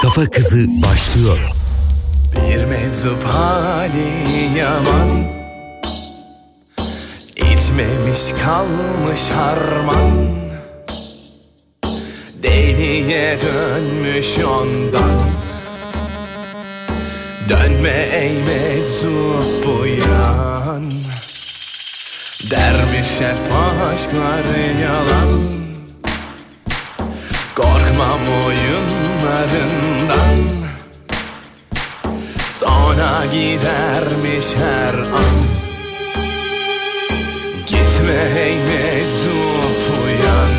Kafa Kızı başlıyor. Bir meczup hali yaman, içmemiş kalmış harman, deliye dönmüş ondan. Dönme ey meczup bu yan. Dermiş hep aşklar yalan, korkmam oyunlarından. Sona gidermiş her an. Gitme ey meczup uyan.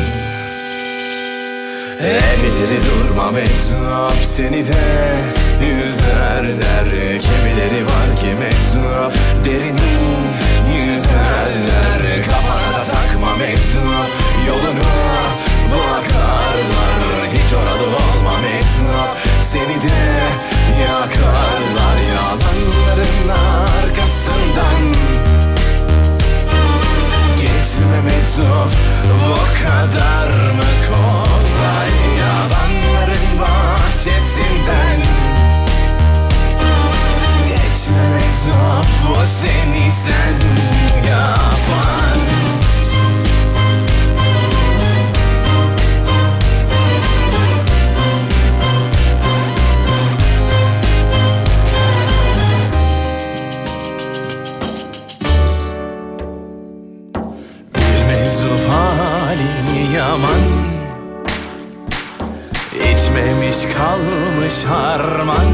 Elleri durma meczup, seni de yüzerler. Kemileri var ki meczup, derinin yüzerler. Kafana takma meczup, yolunu bakarlar. Hiç orada olma meczup, seni de yakarlar yalanların arkasından. Gitme meczup, o kadar mı kolay? Yalanların bahçesinden. Geçme meczup, o seni sen yapan. İçmemiş kalmış harman,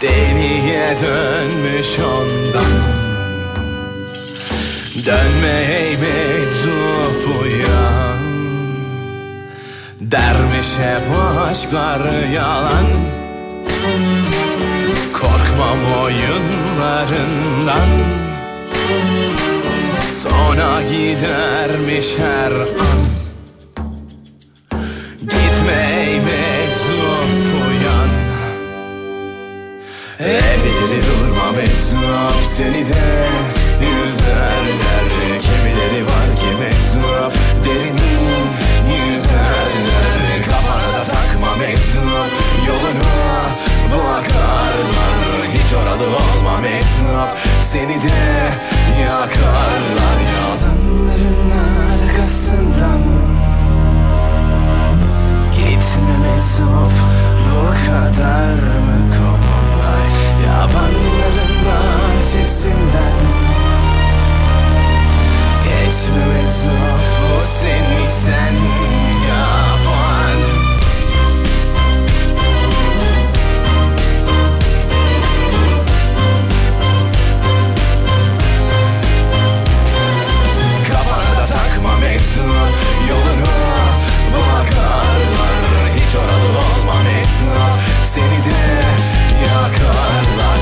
deliye dönmüş ondan. Dönme ey meczup uyan. Dermiş hep aşklar yalan, korkmam oyunlarından. Sona gidermiş her an. Gitme ey meczup uyan. Evleri durma meczup, seni de yüzerler. Kemileri var ki meczup, derinin yüzerler. Kafana takma meczup, yoluna bakarlar. Hiç oralı olma meczup, seni de yakarlar yalanların arkasından. Gitme meczup, bu kadar mı kolay? Yabanların bahçesinden. Geçme meczup, o seni sen yapan. Takma meczup, yolunu bakarlar. Hiç oralı olma meczup, seni de yakarlar.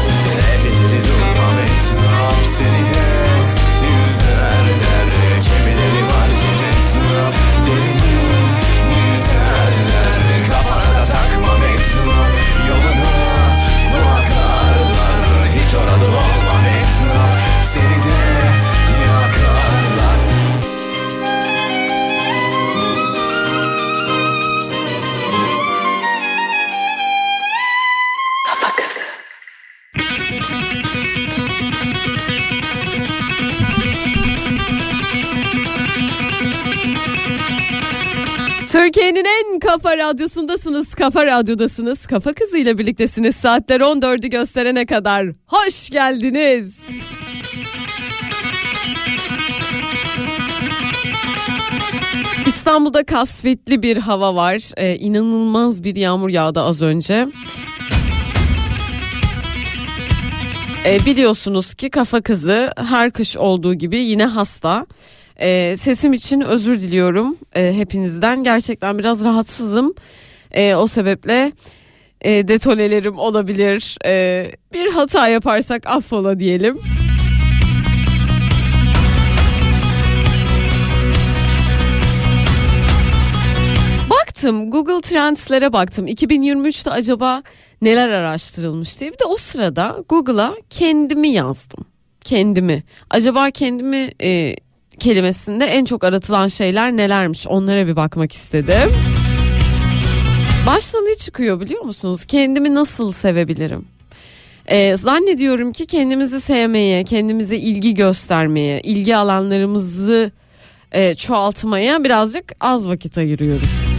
Evleri durma meczup, seni de yüzerler. Kemileri var ki meczup, derinin yüzerler. Kafana takma meczup, yolunu bakarlar. Hiç oralı olma meczup, seni de yakarlar. Türkiye'nin en kafa radyosundasınız, Kafa Radyo'dasınız, Kafa Kızı ile birliktesiniz. Saatler 14'ü gösterene kadar hoş geldiniz. İstanbul'da kasvetli bir hava var. İnanılmaz bir yağmur yağdı az önce. Biliyorsunuz ki Kafa Kızı her kış olduğu gibi yine hasta. Sesim için özür diliyorum hepinizden. Gerçekten biraz rahatsızım. O sebeple detonelerim olabilir. Bir hata yaparsak affola diyelim. Baktım, Google Trends'lere baktım. 2023'te acaba neler araştırılmış diye. Bir de o sırada Google'a kendimi yazdım. Kendimi. Acaba kendimi... kelimesinde en çok aratılan şeyler nelermiş, onlara bir bakmak istedim. Başta ne çıkıyor biliyor musunuz? Kendimi nasıl sevebilirim? Zannediyorum ki kendimizi sevmeye, kendimize ilgi göstermeye, ilgi alanlarımızı çoğaltmaya birazcık az vakit ayırıyoruz.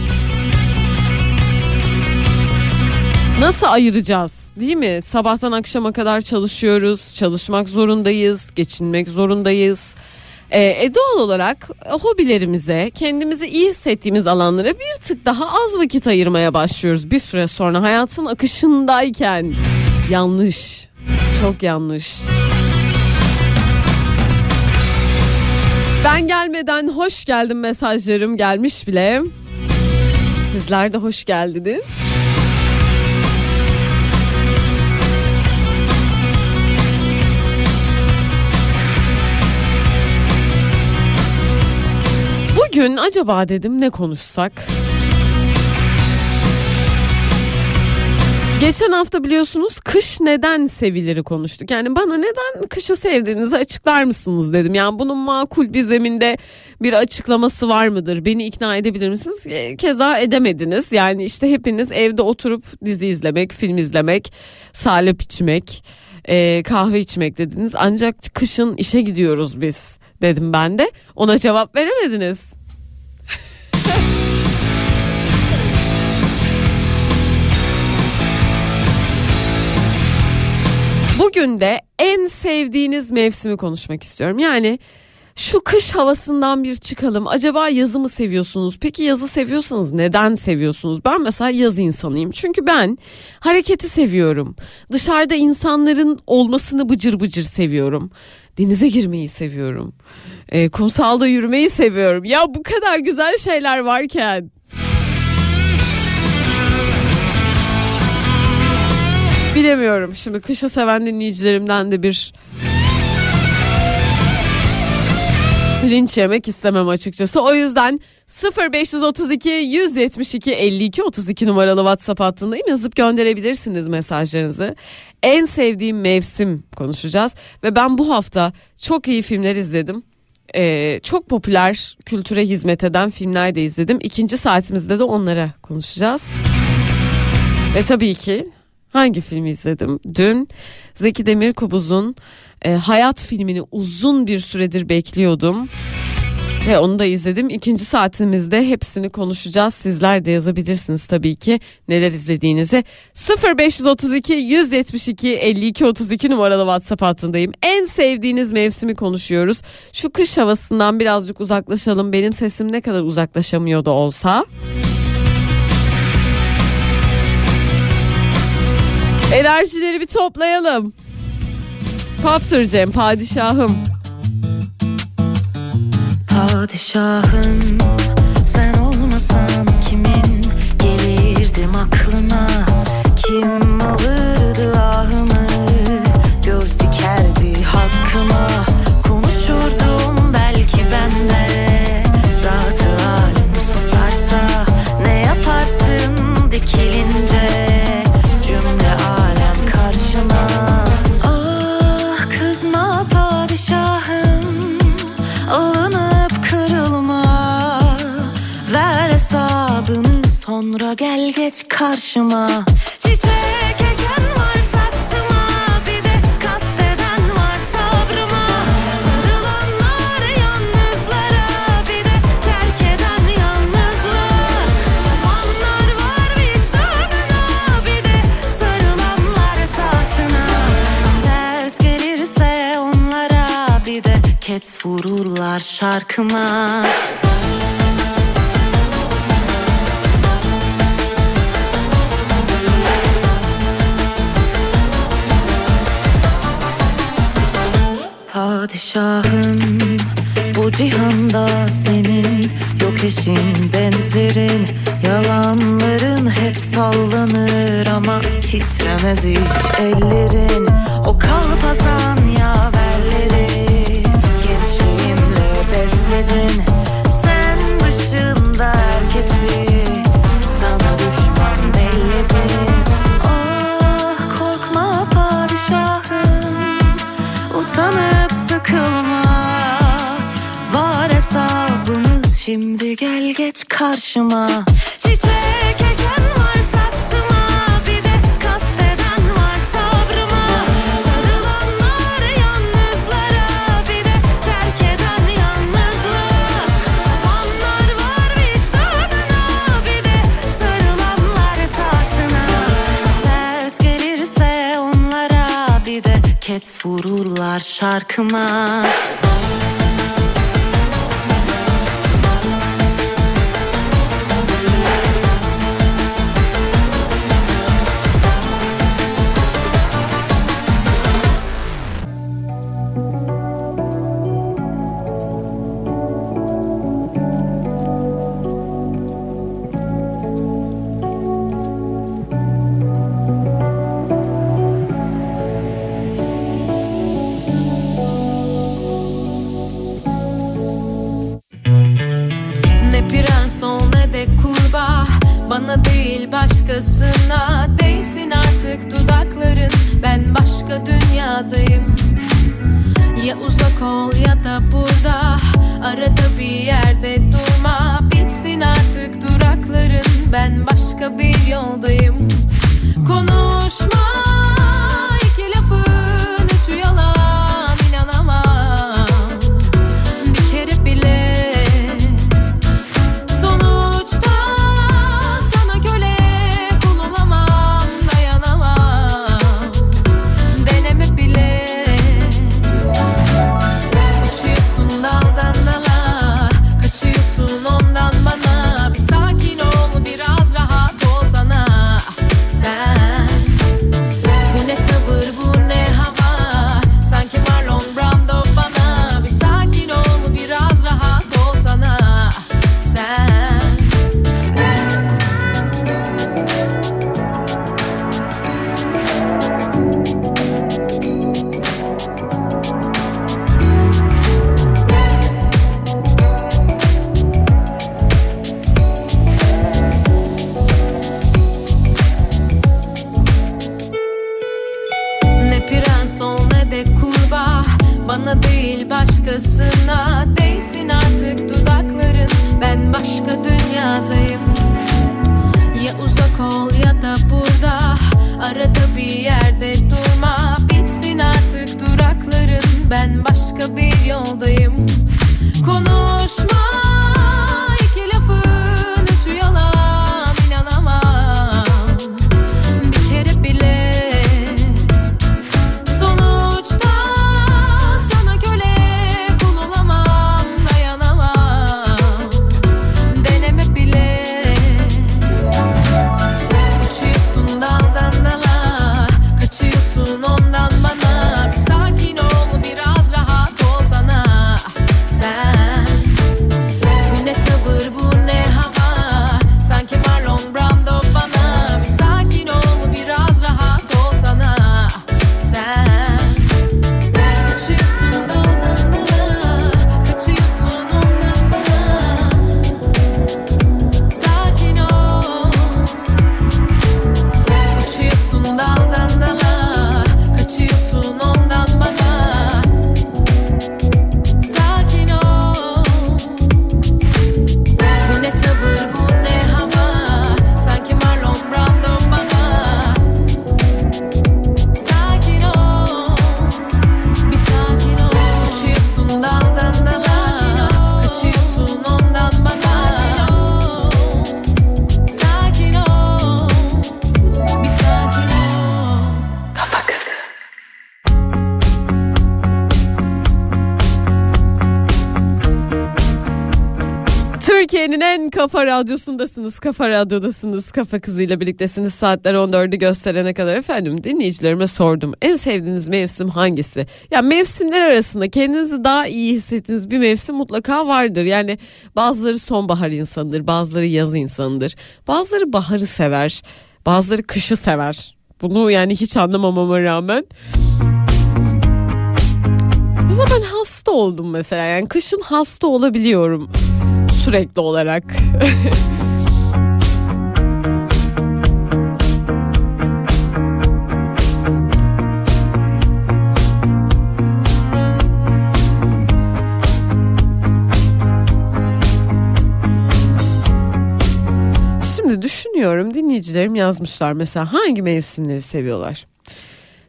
Nasıl ayıracağız, değil mi? Sabahtan akşama kadar çalışıyoruz, çalışmak zorundayız, geçinmek zorundayız. Doğal olarak hobilerimize, kendimizi iyi hissettiğimiz alanlara bir tık daha az vakit ayırmaya başlıyoruz bir süre sonra, hayatın akışındayken. Yanlış, çok yanlış. Ben gelmeden hoş geldin mesajlarım gelmiş bile. Sizler de hoş geldiniz. Bugün acaba dedim ne konuşsak? Geçen hafta biliyorsunuz kış neden sevilir'i konuştuk. Yani bana neden kışı sevdiğinizi açıklar mısınız dedim. Yani bunun makul bir zeminde bir açıklaması var mıdır? Beni ikna edebilir misiniz? Keza edemediniz. Yani işte hepiniz evde oturup dizi izlemek, film izlemek, salep içmek, kahve içmek dediniz. Ancak kışın işe gidiyoruz biz dedim ben de. Ona cevap veremediniz. Bugün de en sevdiğiniz mevsimi konuşmak istiyorum. Yani şu kış havasından bir çıkalım. Acaba yazı mı seviyorsunuz? Peki yazı seviyorsanız neden seviyorsunuz? Ben mesela yaz insanıyım. Çünkü ben hareketi seviyorum. Dışarıda insanların olmasını bıcır bıcır seviyorum. Denize girmeyi seviyorum. Kumsalda yürümeyi seviyorum. Ya bu kadar güzel şeyler varken... Bilemiyorum, şimdi kışı seven dinleyicilerimden de bir linç yemek istemem açıkçası. O yüzden 0532 172 52 32 numaralı WhatsApp hattındayım, yazıp gönderebilirsiniz mesajlarınızı. En sevdiğim mevsim konuşacağız ve ben bu hafta çok iyi filmler izledim. Çok popüler kültüre hizmet eden filmler de izledim. İkinci saatimizde de onlara konuşacağız. Ve tabii ki hangi filmi izledim? Dün Zeki Demirkubuz'un Hayat filmini uzun bir süredir bekliyordum. Ve onu da izledim. İkinci saatimizde hepsini konuşacağız. Sizler de yazabilirsiniz tabii ki neler izlediğinizi. 0532 172 52 32 numaralı WhatsApp hattındayım. En sevdiğiniz mevsimi konuşuyoruz. Şu kış havasından birazcık uzaklaşalım. Benim sesim ne kadar uzaklaşamıyor da olsa... Enerjileri bir toplayalım. Kapsıracağım padişahım. Padişahım sen olmasan kimin gelirdim aklına? Kim alırdı ahımı? Göz dikerdi hakkıma. Konuşurdum belki ben de. Zatı halin susarsa ne yaparsın dikilince? Sonra gel geç karşıma. Çiçek eken var saksıma, bir de kasteden var sabrıma. Sarılanlar yalnızlara, bir de terk eden yalnızlığı. Tapanlar var vicdanına, bir de sarılanlar tasına. Ters gelirse onlara, bir de ket vururlar şarkıma. Padişahım bu cihanda senin yok eşin benzerin. Yalanların hep sallanır ama titremez hiç ellerin. O kalpazan yaverleri gençliğimle besledin. Sen dışında herkesi sana düşman belledin. Ah korkma padişahım, utanır kılma, var hesabımız, şimdi gel geç karşıma. Çiçek eken var ket vururlar şarkıma. Bana değil başkasına değsin artık dudakların, ben başka dünyadayım. Ya uzak ol ya da burada, arada bir yerde durma. Bitsin artık durakların, ben başka bir yoldayım. Konuşma iki lafın üçü yalan, inanamam bir kere bile. Başkasına değsin artık dudakların, ben başka dünyadayım. Ya uzak ol ya da burada, arada bir yerde durma. Bitsin artık durakların, ben başka bir yoldayım. Konuşma iki lafın üçü yalan, inanamam bir kere bile. Türkiye'nin en kafa radyosundasınız, kafa radyodasınız, kafa kızıyla birliktesiniz. Saatler 14'ü gösterene kadar efendim dinleyicilerime sordum. En sevdiğiniz mevsim hangisi? Ya yani mevsimler arasında kendinizi daha iyi hissettiğiniz bir mevsim mutlaka vardır. Yani bazıları sonbahar insanıdır, bazıları yaz insanıdır. Bazıları baharı sever, bazıları kışı sever. Bunu yani hiç anlamamama rağmen... Mesela ben hasta oldum mesela, yani kışın hasta olabiliyorum. Sürekli olarak. Şimdi düşünüyorum, dinleyicilerim yazmışlar mesela hangi mevsimleri seviyorlar?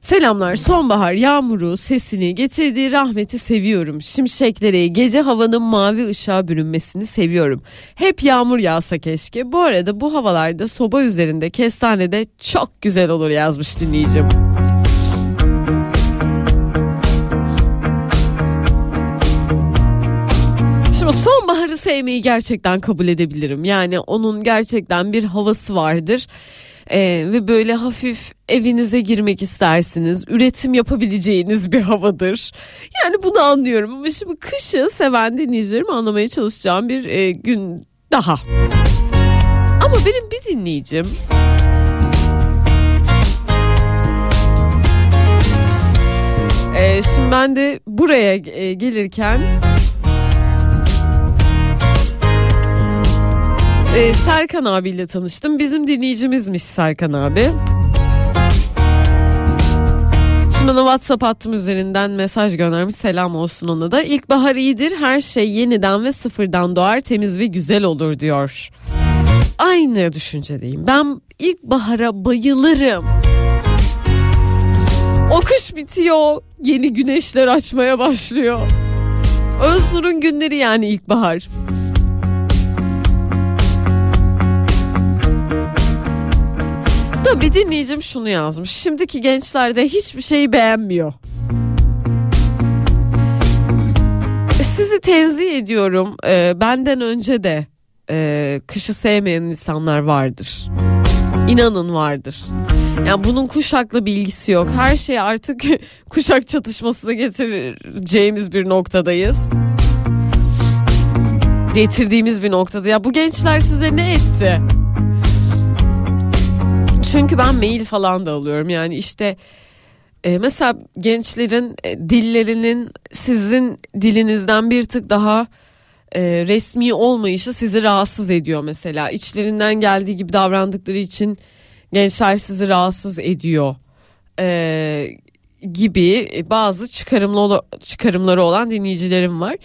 Selamlar, sonbahar yağmuru, sesini, getirdiği rahmeti seviyorum. Şimşekleri, gece havanın mavi ışığa bürünmesini seviyorum. Hep yağmur yağsa keşke. Bu arada bu havalarda soba üzerinde kestanede çok güzel olur yazmış dinleyicim. Öznur'u sevmeyi gerçekten kabul edebilirim. Yani onun gerçekten bir havası vardır. Ve böyle hafif evinize girmek istersiniz. Üretim yapabileceğiniz bir havadır. Yani bunu anlıyorum. Ama şimdi kışı seven dinleyicilerimi anlamaya çalışacağım bir gün daha. Ama benim bir dinleyicim... Şimdi ben de buraya gelirken Serkan abiyle tanıştım. Bizim dinleyicimizmiş Serkan abi. Şimdi bana WhatsApp hattım üzerinden mesaj göndermiş. Selam olsun ona da. İlkbahar iyidir. Her şey yeniden ve sıfırdan doğar. Temiz ve güzel olur diyor. Aynı düşüncedeyim. Ben ilkbahara bayılırım. O kış bitiyor, yeni güneşler açmaya başlıyor. Öznur'un günleri yani ilkbahar. Tabii dinleyicim şunu yazmış. Şimdiki gençler de hiçbir şeyi beğenmiyor. Sizi tenzih ediyorum. Benden önce de kışı sevmeyen insanlar vardır. İnanın vardır. Yani bunun kuşakla bir ilgisi yok. Her şeyi artık kuşak çatışmasına getireceğimiz bir noktadayız. Getirdiğimiz bir noktada. Ya bu gençler size ne etti? Çünkü ben mail falan da alıyorum. Yani işte mesela gençlerin dillerinin sizin dilinizden bir tık daha resmi olmayışı sizi rahatsız ediyor mesela. İçlerinden geldiği gibi davrandıkları için gençler sizi rahatsız ediyor gibi bazı çıkarımları olan dinleyicilerim var.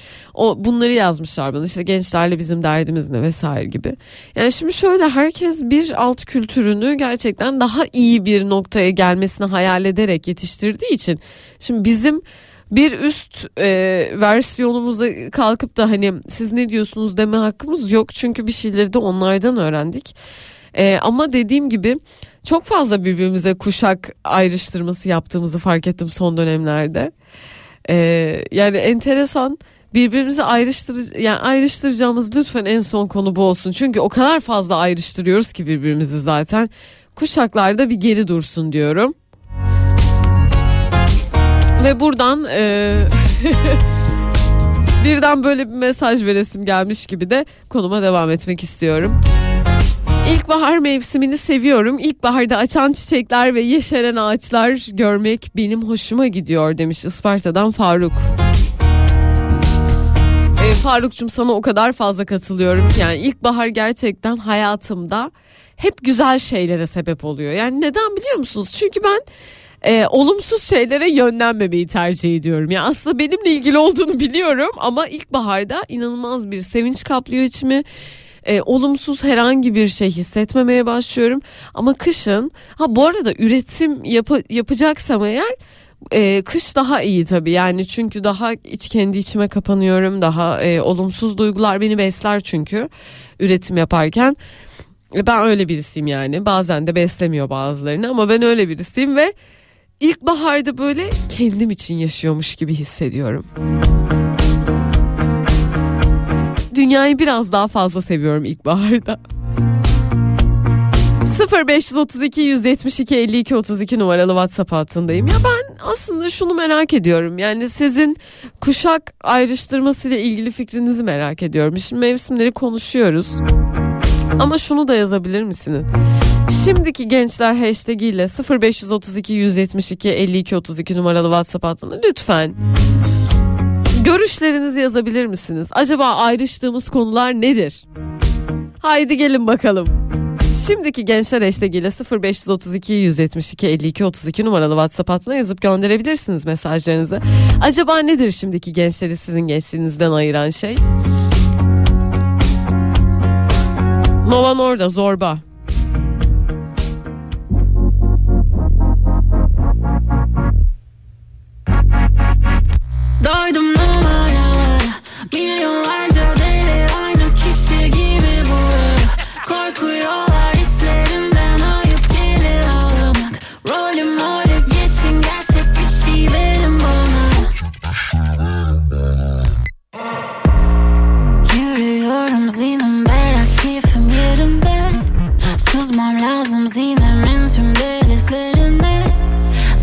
Bunları yazmışlar bana, işte gençlerle bizim derdimiz ne vesaire gibi. Yani şimdi şöyle, herkes bir alt kültürünü gerçekten daha iyi bir noktaya gelmesini hayal ederek yetiştirdiği için. Şimdi bizim bir üst versiyonumuza kalkıp da hani siz ne diyorsunuz deme hakkımız yok. Çünkü bir şeyleri de onlardan öğrendik. Ama dediğim gibi çok fazla birbirimize kuşak ayrıştırması yaptığımızı fark ettim son dönemlerde. Yani enteresan, birbirimizi ayrıştıracağımız lütfen en son konu bu olsun. Çünkü o kadar fazla ayrıştırıyoruz ki birbirimizi zaten. Kuşaklarda bir geri dursun diyorum. Ve buradan birden böyle bir mesaj veresim gelmiş gibi de konuma devam etmek istiyorum. İlkbahar mevsimini seviyorum. İlkbaharda açan çiçekler ve yeşeren ağaçlar görmek benim hoşuma gidiyor demiş Isparta'dan Faruk. Faruk'cum, sana o kadar fazla katılıyorum ki yani ilkbahar gerçekten hayatımda hep güzel şeylere sebep oluyor. Yani neden biliyor musunuz? Çünkü ben olumsuz şeylere yönlenmemeyi tercih ediyorum. Yani aslında benimle ilgili olduğunu biliyorum ama ilkbaharda inanılmaz bir sevinç kaplıyor içimi. Olumsuz herhangi bir şey hissetmemeye başlıyorum. Ama kışın, bu arada üretim yapacaksam eğer kış daha iyi tabii. Yani çünkü daha kendi içime kapanıyorum. Daha olumsuz duygular beni besler çünkü üretim yaparken. Ben öyle birisiyim yani. Bazen de beslemiyor bazılarını ama ben öyle birisiyim ve ilkbaharda böyle kendim için yaşıyormuş gibi hissediyorum. Dünyayı biraz daha fazla seviyorum ilkbaharda. 0532 172 52 32 numaralı WhatsApp hattındayım. Ya ben aslında şunu merak ediyorum. Yani sizin kuşak ayrıştırmasıyla ilgili fikrinizi merak ediyorum. Şimdi mevsimleri konuşuyoruz. Ama şunu da yazabilir misiniz? Şimdiki gençler hashtag ile 0532 172 52 32 numaralı WhatsApp hattında lütfen görüşlerinizi yazabilir misiniz? Acaba ayrıştığımız konular nedir? Haydi gelin bakalım. Şimdiki gençler hashtag'iyle 0532 172 52 32 numaralı WhatsApp hattına yazıp gönderebilirsiniz mesajlarınızı. Acaba nedir şimdiki gençleri sizin gençliğinizden ayıran şey? Nolan orada zorba. Doydum numaralar, milyonlarca deli aynı kişi gibi buraya. Korkuyorlar hislerimden, ayıp gelir ağlamak. Rolüm rolü geçin, gerçek bir şey verin bana. Yürüyorum. hazinemin tüm denizlerinde.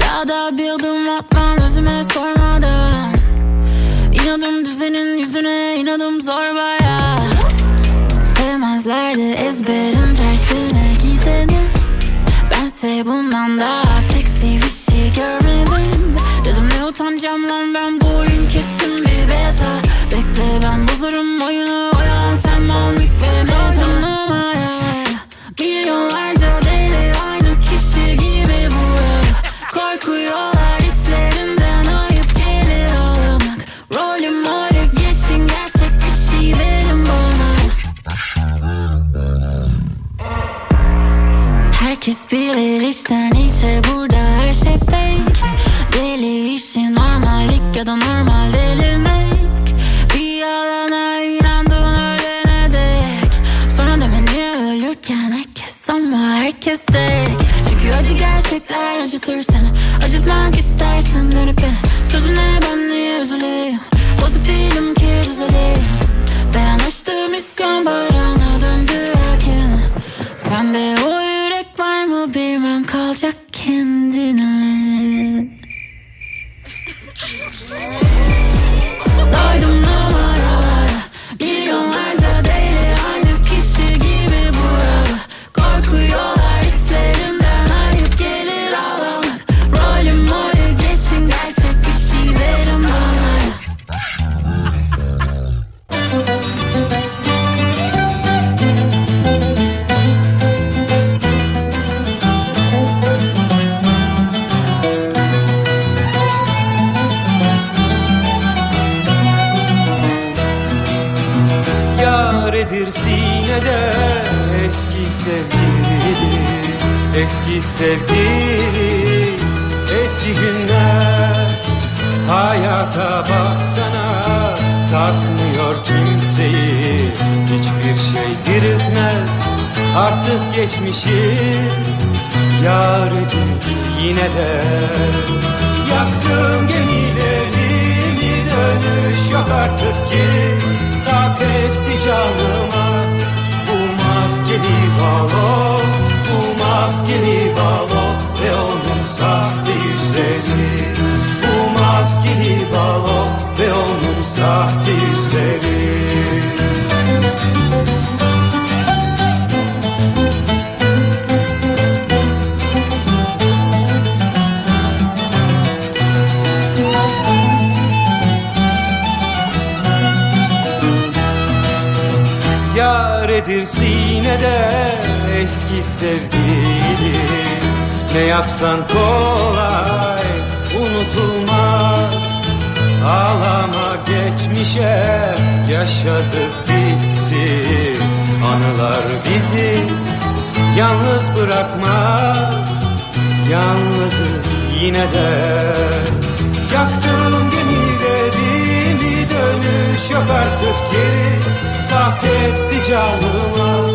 Daha da bildim atman özüme sormadan. İnadım düzenin yüzüne, inadım zor baya. Sevmezlerdi ezberim tersine gideni. Bense bundan daha seksi bir şey görmedim. Dedim ne utancam lan ben, bu oyun kesin bir beta. Bekle ben bulurum oyunu, oyan sen malmik ve meta. Numara milyonlarca deli aynı kişi gibi bu ev. Korkuyorlar hislerimden, ayıp gelir ağlamak. Rolüm rolü geçin, gerçek bir şey verin bana. Herkes bilir içten içe burada her şey fake. Deli işi normallik ya da normal delirmek. Bir yalana inandın ölene dek. Sonra deme niye ölürken herkes ama herkes tek. Çünkü acı gerçekler acıtır seni. Acıtmak istersin dönüp beni. Sözüne ben niye üzüleyim? Bozuk değilim ki düzeleyim. Ben açtığım iskan barana döndü erken. Sende o yürek var mı bilmem, kalacak kendine. Doydum numaralara, milyonlarca deli aynı kişi gibi burada. Korkuyorlar hislerimden, ayıp gelir ağlamak. Rolüm molü geçin, gerçek bir şey verin bana. Eski sevgili, eski günler. Hayata baksana, takmıyor kimseyi. Hiçbir şey diriltmez artık geçmişi. Yarın yine de yaktığım gemilerimi, dönüş yok artık geri. Tak etti canıma bu maskeli balon, maskeli balon ve onun sahte yüzleri. Bu maskeli balon ve onun sahte yüzleri. Yar edirsin de eski sevgili, ne yapsan kolay unutulmaz. Ağlama geçmişe, yaşadık bitti. Anılar bizi yalnız bırakmaz. Yalnızız yine de. Yaktığım gemilerimi, dönüş yok artık geri. Tak etti canıma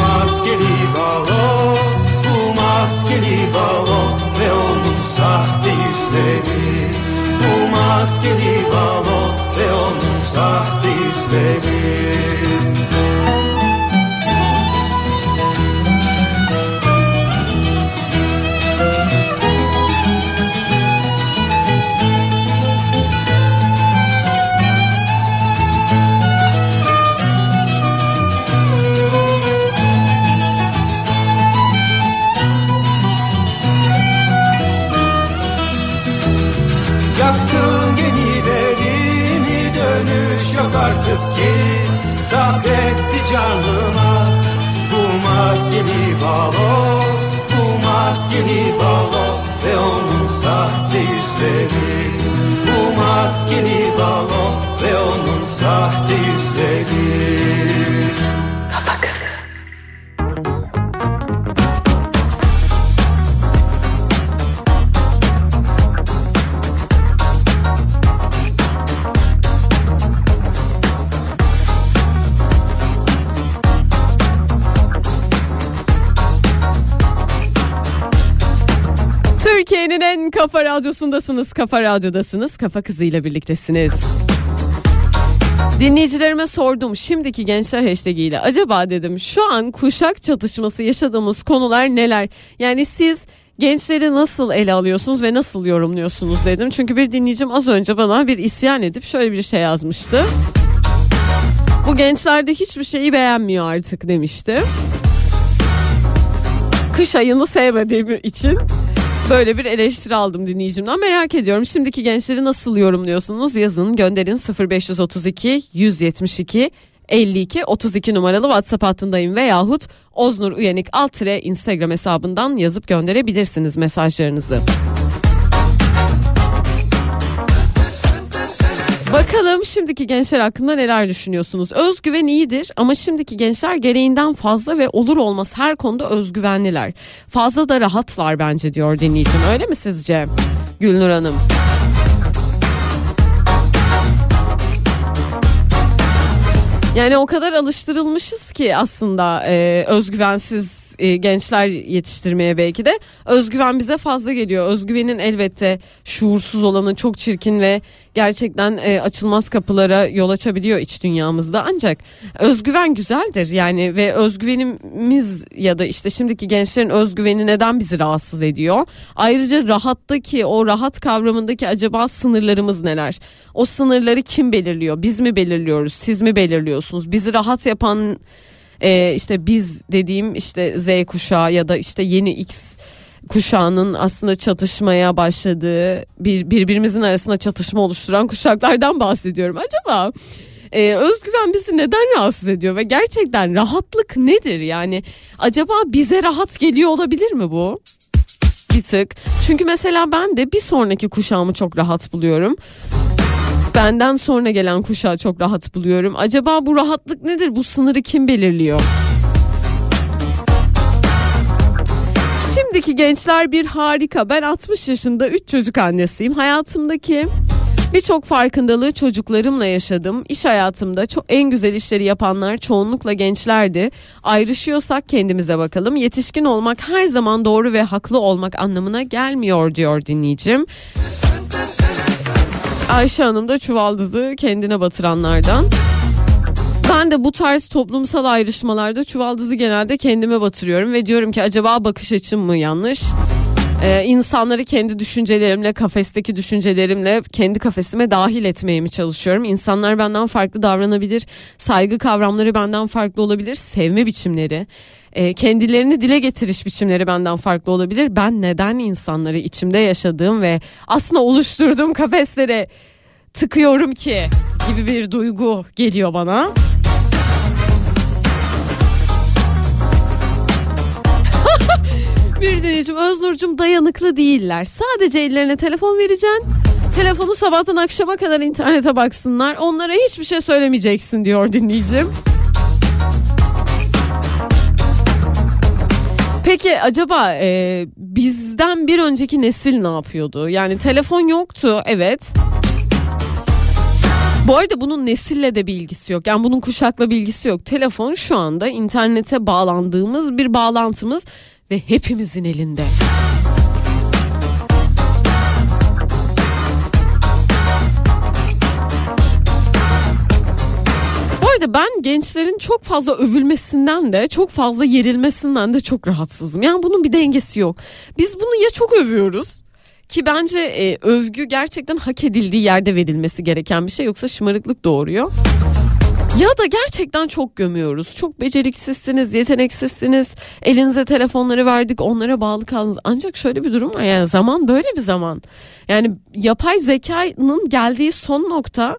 maskeli balon, bu maskeli balon ve onun sahte yüzleri. Bu maskeli balon ve onun sahte yüzleri. Artık geri tak etti canıma bu maskeli balon, bu maskeli balon ve onun sahte yüzleri. Bu maskeli balon ve onun sahte yüzleri. Kafa Kızı. Türkiye'nin en Kafa Radyosu'ndasınız, Kafa Radyo'dasınız, Kafa Kızı'yla birliktesiniz. Dinleyicilerime sordum şimdiki gençler hashtag'iyle. Acaba dedim şu an kuşak çatışması yaşadığımız konular neler? Yani siz gençleri nasıl ele alıyorsunuz ve nasıl yorumluyorsunuz dedim. Çünkü bir dinleyicim az önce bana bir isyan edip şöyle bir şey yazmıştı. Bu gençler de hiçbir şeyi beğenmiyor artık demişti. Kış ayını sevmediğim için böyle bir eleştiri aldım dinleyicimden. Merak ediyorum şimdiki gençleri nasıl yorumluyorsunuz? Yazın, gönderin. 0532 172 52 32 numaralı WhatsApp hattındayım veyahut Öznur Uyanık _ Instagram hesabından yazıp gönderebilirsiniz mesajlarınızı. Bakalım şimdiki gençler hakkında neler düşünüyorsunuz? Özgüven iyidir ama şimdiki gençler gereğinden fazla ve olur olmaz her konuda özgüvenliler. Fazla da rahatlar bence diyor dinleyicim. Öyle mi sizce Gülnur Hanım? Yani o kadar alıştırılmışız ki aslında özgüvensiz gençler yetiştirmeye belki de. Özgüven bize fazla geliyor. Özgüvenin elbette şuursuz olanı çok çirkin ve gerçekten açılmaz kapılara yol açabiliyor iç dünyamızda. Ancak özgüven güzeldir yani ve özgüvenimiz ya da işte şimdiki gençlerin özgüveni neden bizi rahatsız ediyor? Ayrıca rahattaki o rahat kavramındaki acaba sınırlarımız neler? O sınırları kim belirliyor? Biz mi belirliyoruz? Siz mi belirliyorsunuz? Bizi rahat yapan işte biz dediğim işte Z kuşağı ya da işte yeni X kuşağının aslında çatışmaya başladığı birbirimizin arasında çatışma oluşturan kuşaklardan bahsediyorum. Acaba özgüven bizi neden rahatsız ediyor ve gerçekten rahatlık nedir? Yani acaba bize rahat geliyor olabilir mi bu? Bir tık. Çünkü mesela ben de bir sonraki kuşağımı çok rahat buluyorum. Benden sonra gelen kuşağı çok rahat buluyorum. Acaba bu rahatlık nedir? Bu sınırı kim belirliyor? Şimdiki gençler bir harika. Ben 60 yaşında 3 çocuk annesiyim. Hayatımdaki birçok farkındalığı çocuklarımla yaşadım. İş hayatımda en güzel işleri yapanlar çoğunlukla gençlerdi. Ayrışıyorsak kendimize bakalım. Yetişkin olmak her zaman doğru ve haklı olmak anlamına gelmiyor diyor dinleyicim. Ayşe Hanım da çuvaldızı kendine batıranlardan. Ben de bu tarz toplumsal ayrışmalarda çuvaldızı genelde kendime batırıyorum ve diyorum ki acaba bakış açım mı yanlış? İnsanları kendi düşüncelerimle, kafesteki düşüncelerimle kendi kafesime dahil etmeye mi çalışıyorum? İnsanlar benden farklı davranabilir, saygı kavramları benden farklı olabilir, sevme biçimleri, kendilerini dile getiriş biçimleri benden farklı olabilir. Ben neden insanları içimde yaşadığım ve aslında oluşturduğum kafeslere tıkıyorum ki gibi bir duygu geliyor bana. Bir dinleyicim Öznur'cum dayanıklı değiller. Sadece ellerine telefon vereceksin. Telefonu sabahtan akşama kadar internete baksınlar. Onlara hiçbir şey söylemeyeceksin diyor dinleyicim. Peki acaba bizden bir önceki nesil ne yapıyordu? Yani telefon yoktu evet. Bu arada bunun nesille de bir ilgisi yok. Yani bunun kuşakla bir ilgisi yok. Telefon şu anda internete bağlandığımız bir bağlantımız ve hepimizin elinde. Bu arada ben gençlerin çok fazla övülmesinden de çok fazla yerilmesinden de çok rahatsızım. Yani bunun bir dengesi yok. Biz bunu ya çok övüyoruz ki bence övgü gerçekten hak edildiği yerde verilmesi gereken bir şey, yoksa şımarıklık doğuruyor. Ya da gerçekten çok gömüyoruz. Çok beceriksizsiniz, yeteneksizsiniz. Elinize telefonları verdik, onlara bağlı kaldınız. Ancak şöyle bir durum var, yani zaman böyle bir zaman. Yani yapay zekanın geldiği son nokta.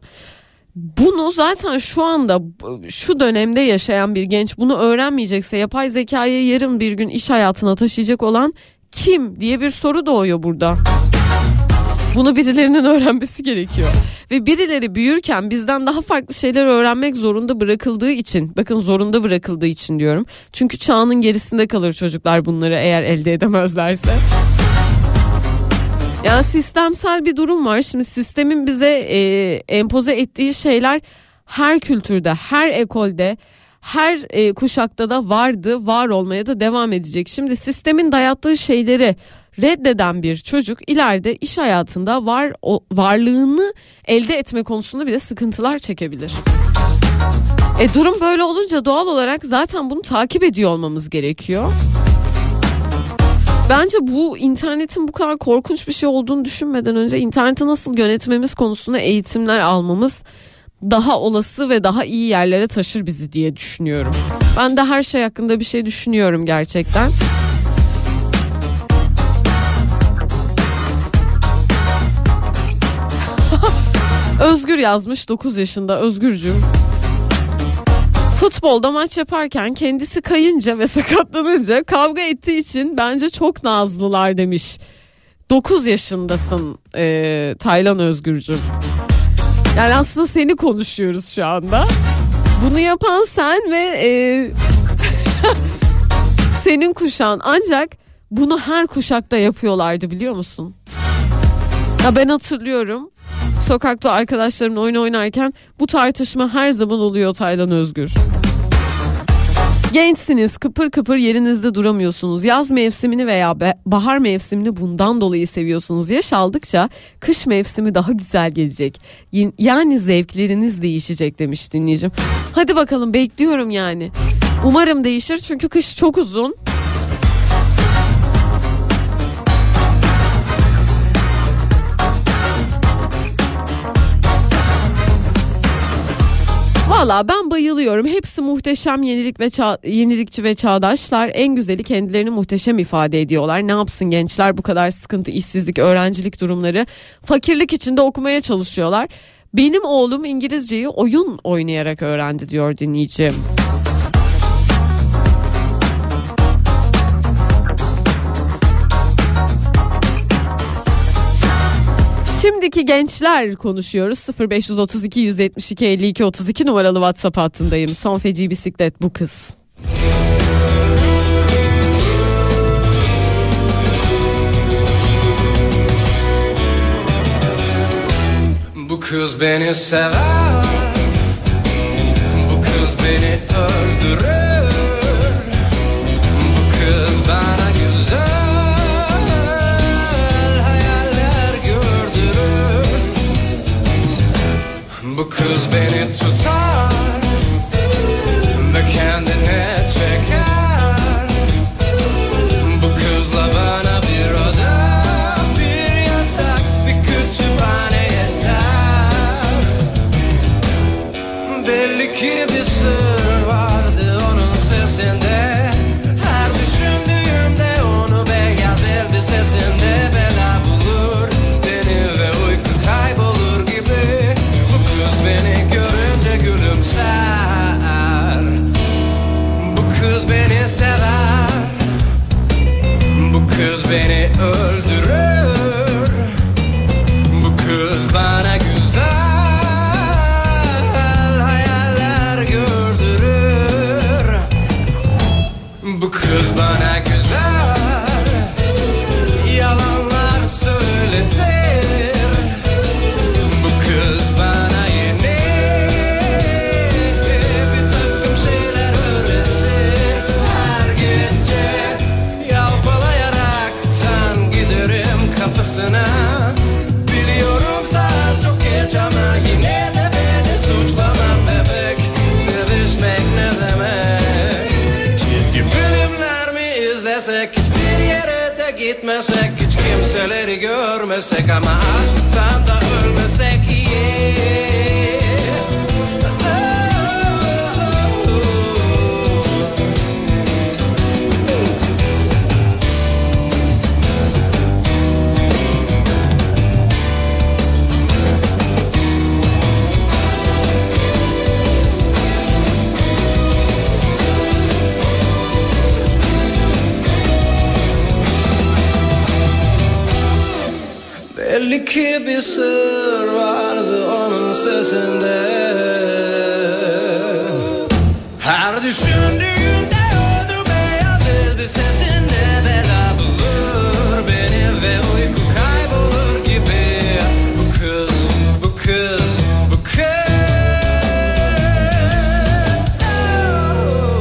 Bunu zaten şu anda şu dönemde yaşayan bir genç bunu öğrenmeyecekse yapay zekayı yarın bir gün iş hayatına taşıyacak olan kim diye bir soru doğuyor burada. Bunu birilerinin öğrenmesi gerekiyor. Ve birileri büyürken bizden daha farklı şeyler öğrenmek zorunda bırakıldığı için, bakın zorunda bırakıldığı için diyorum. Çünkü çağının gerisinde kalır çocuklar bunları eğer elde edemezlerse. Yani sistemsel bir durum var. Şimdi sistemin bize empoze ettiği şeyler her kültürde, her ekolde, her kuşakta da vardı, var olmaya da devam edecek. Şimdi sistemin dayattığı şeyleri reddeden bir çocuk ileride iş hayatında varlığını elde etme konusunda bile sıkıntılar çekebilir. Durum böyle olunca doğal olarak zaten bunu takip ediyor olmamız gerekiyor. Bence bu internetin bu kadar korkunç bir şey olduğunu düşünmeden önce interneti nasıl yönetmemiz konusunda eğitimler almamız daha olası ve daha iyi yerlere taşır bizi diye düşünüyorum. Ben de her şey hakkında bir şey düşünüyorum gerçekten. Özgür yazmış 9 yaşında. Özgürcüğüm, futbolda maç yaparken kendisi kayınca ve sakatlanınca kavga ettiği için bence çok nazlılar demiş. 9 yaşındasın Taylan Özgürcüğüm. Yani aslında seni konuşuyoruz şu anda. Bunu yapan sen ve senin kuşağın. Ancak bunu her kuşakta yapıyorlardı, biliyor musun? Ya ben hatırlıyorum. Sokakta arkadaşlarımla oyun oynarken bu tartışma her zaman oluyor Taylan Özgür. Gençsiniz, kıpır kıpır yerinizde duramıyorsunuz. Yaz mevsimini veya bahar mevsimini bundan dolayı seviyorsunuz. Yaş aldıkça kış mevsimi daha güzel gelecek. Yani zevkleriniz değişecek demiş dinleyicim. Hadi bakalım, bekliyorum yani. Umarım değişir çünkü kış çok uzun. Valla ben bayılıyorum. Hepsi muhteşem, yenilikçi ve çağdaşlar. En güzeli kendilerini muhteşem ifade ediyorlar. Ne yapsın gençler, bu kadar sıkıntı, işsizlik, öğrencilik durumları. Fakirlik içinde okumaya çalışıyorlar. Benim oğlum İngilizceyi oyun oynayarak öğrendi diyor dinleyicim. Şimdiki gençler konuşuyoruz. 0532 172 52 32 numaralı WhatsApp hattındayım. Son feci bisiklet bu kız. Bu kız beni sever. Bu kız beni öldürür. Bu kız bana güzel. Bu kız beni tutar ve kendine çeker. Bu kızla bana bir oda, bir yatak, bir kütüphane yeter. Belli ki bir sır vardı onun sesinde. Her düşündüğümde onu beyaz elbisesinde bela bulur beni ve uyku kaybolur. Bu kız beni sever. Bu kız beni öldürür. Bu kız bana güzel hayaller gördürür. Bu kız bana güzel yalanlar söyletir. Bu kız bana kapısına. Biliyorum sen çok geç ama yine de beni suçlama bebek. Sevişmek ne demek? Çizgi filmler mi izlesek? Hiçbir yere de gitmesek? Hiç kimseleri görmesek ama aşktan da ölmesek iyi. Belli ki bir sır vardı onun sesinde. Her düşündüğümde onu beyaz elbisesinde bela bulur beni ve uyku kaybolur gibi. Bu kız, bu kız, bu kız. Oh.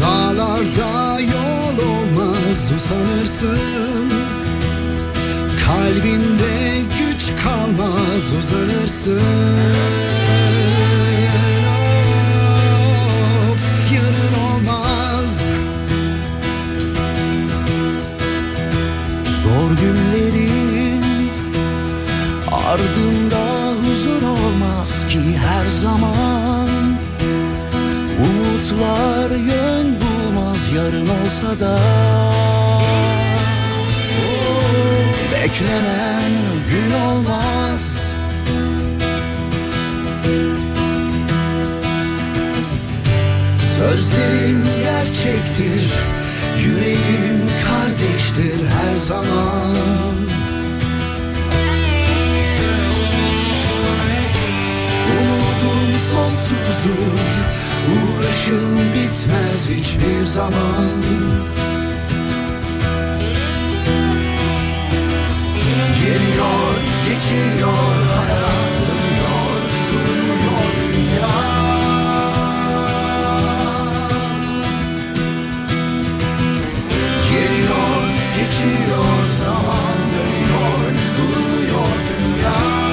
Dağlarda yol olmaz usanırsın, kalbinde güç kalmaz uzanırsın. Of, yarın olmaz. Zor günlerin ardında huzur olmaz ki her zaman. Umutlar yön bulmaz yarın olsa da. Beklenen gün olmaz. Sözlerim gerçektir, yüreğim kardeştir her zaman. Umudum sonsuzdur, uğraşım bitmez hiçbir zaman. Geliyor, geçiyor, hayat dönüyor, durmuyor dünya. Geliyor, geçiyor, zaman dönüyor, durmuyor dünya.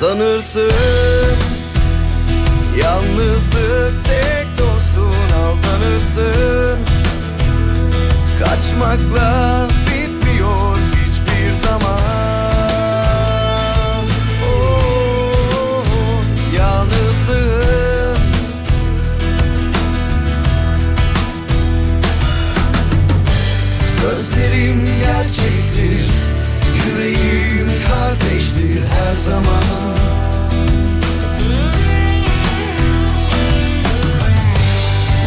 Sanırsın yalnızlık tek dostun, aldanırsın. Kaçmakla bitmiyor hiçbir zaman. Oh, yalnızlık. Sözlerim gerçektir, yüreğim kardeştir her zaman.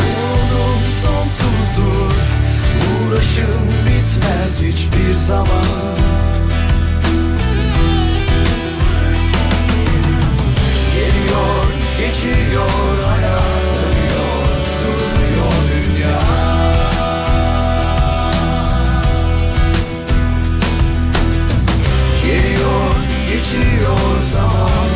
Umudum sonsuzdur, uğraşım bitmez hiçbir zaman. Geliyor, geçiyor, hayat dönüyor, durmuyor dünya. Geçiyor zaman.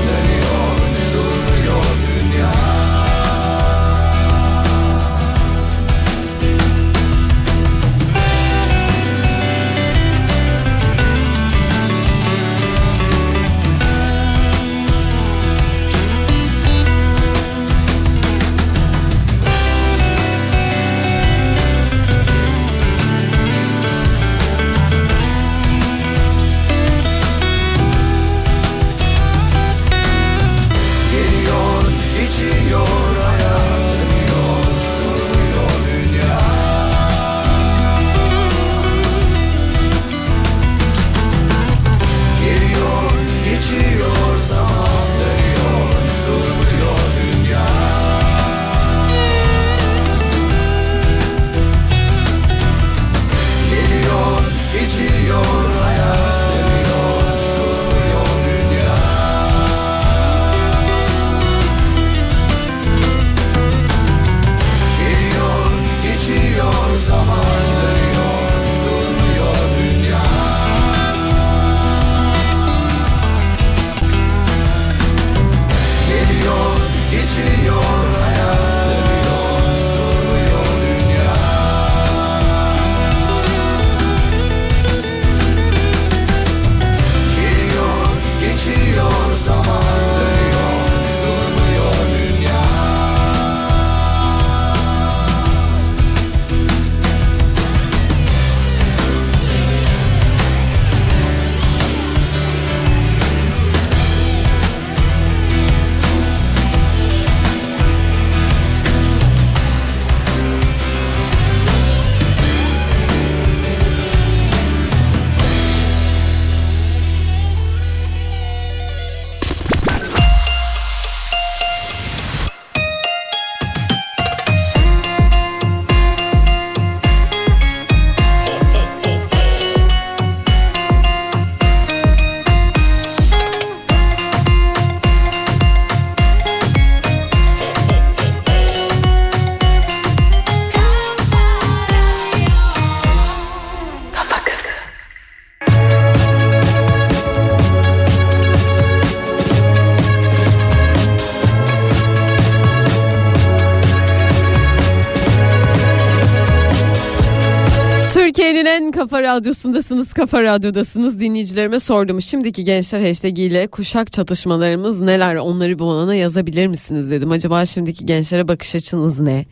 Türkiye'nin en kafa radyosundasınız, kafa radyodasınız. Dinleyicilerime sordum. Şimdiki gençler hashtag'iyle kuşak çatışmalarımız neler? Onları bana yazabilir misiniz dedim. Acaba şimdiki gençlere bakış açınız ne?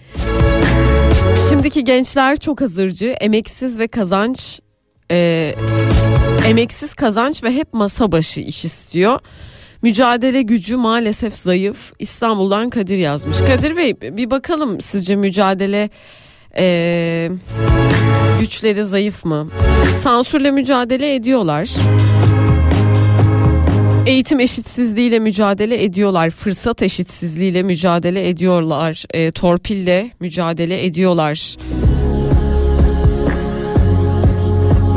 Şimdiki gençler çok hazırcı, emeksiz kazanç ve hep masa başı iş istiyor. Mücadele gücü maalesef zayıf. İstanbul'dan Kadir yazmış. Kadir Bey, bir bakalım sizce mücadele güçleri zayıf mı? Sansürle mücadele ediyorlar. Eğitim eşitsizliğiyle mücadele ediyorlar. Fırsat eşitsizliğiyle mücadele ediyorlar. Torpille mücadele ediyorlar.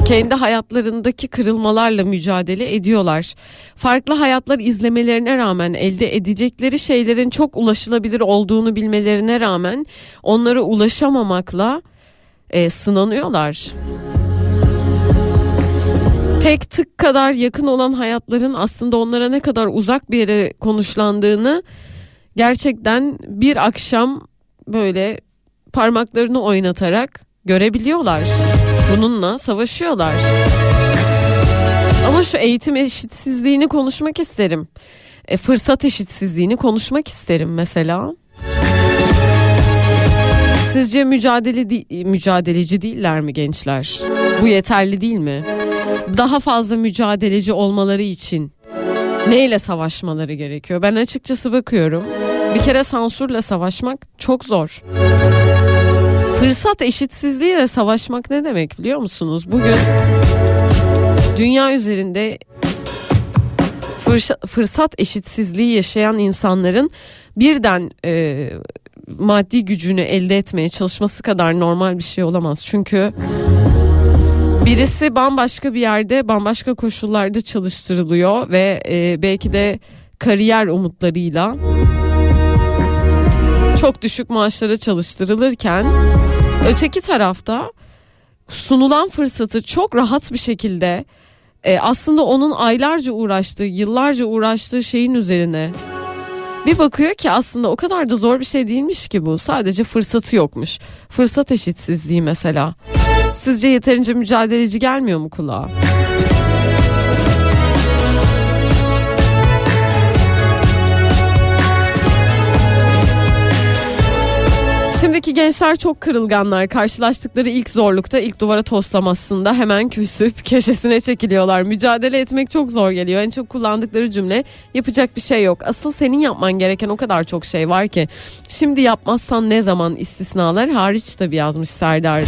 Kendi hayatlarındaki kırılmalarla mücadele ediyorlar. Farklı hayatlar izlemelerine rağmen, elde edecekleri şeylerin çok ulaşılabilir olduğunu bilmelerine rağmen onlara ulaşamamakla sınanıyorlar. Tek tık kadar yakın olan hayatların aslında onlara ne kadar uzak bir yere konuşlandığını gerçekten bir akşam böyle parmaklarını oynatarak görebiliyorlar. Bununla savaşıyorlar. Ama şu eğitim eşitsizliğini konuşmak isterim. Fırsat eşitsizliğini konuşmak isterim mesela. Sizce mücadeleci değiller mi gençler? Bu yeterli değil mi? Daha fazla mücadeleci olmaları için neyle savaşmaları gerekiyor? Ben açıkçası bakıyorum. Bir kere sansürle savaşmak çok zor. Fırsat eşitsizliğiyle savaşmak ne demek biliyor musunuz? Bugün dünya üzerinde fırsat eşitsizliği yaşayan insanların birden maddi gücünü elde etmeye çalışması kadar normal bir şey olamaz. Çünkü birisi bambaşka bir yerde, bambaşka koşullarda çalıştırılıyor ve belki de kariyer umutlarıyla çok düşük maaşlara çalıştırılırken, öteki tarafta sunulan fırsatı çok rahat bir şekilde aslında onun aylarca uğraştığı, yıllarca uğraştığı şeyin üzerine bir bakıyor ki aslında o kadar da zor bir şey değilmiş ki bu. Sadece fırsatı yokmuş. Fırsat eşitsizliği mesela. Sizce yeterince mücadeleci gelmiyor mu kulağa? Şimdiki gençler çok kırılganlar. Karşılaştıkları ilk zorlukta, ilk duvara toslamazsında hemen küsüp köşesine çekiliyorlar. Mücadele etmek çok zor geliyor. En çok kullandıkları cümle yapacak bir şey yok. Asıl senin yapman gereken o kadar çok şey var ki. Şimdi yapmazsan ne zaman, istisnalar hariç tabii, yazmış Serdar.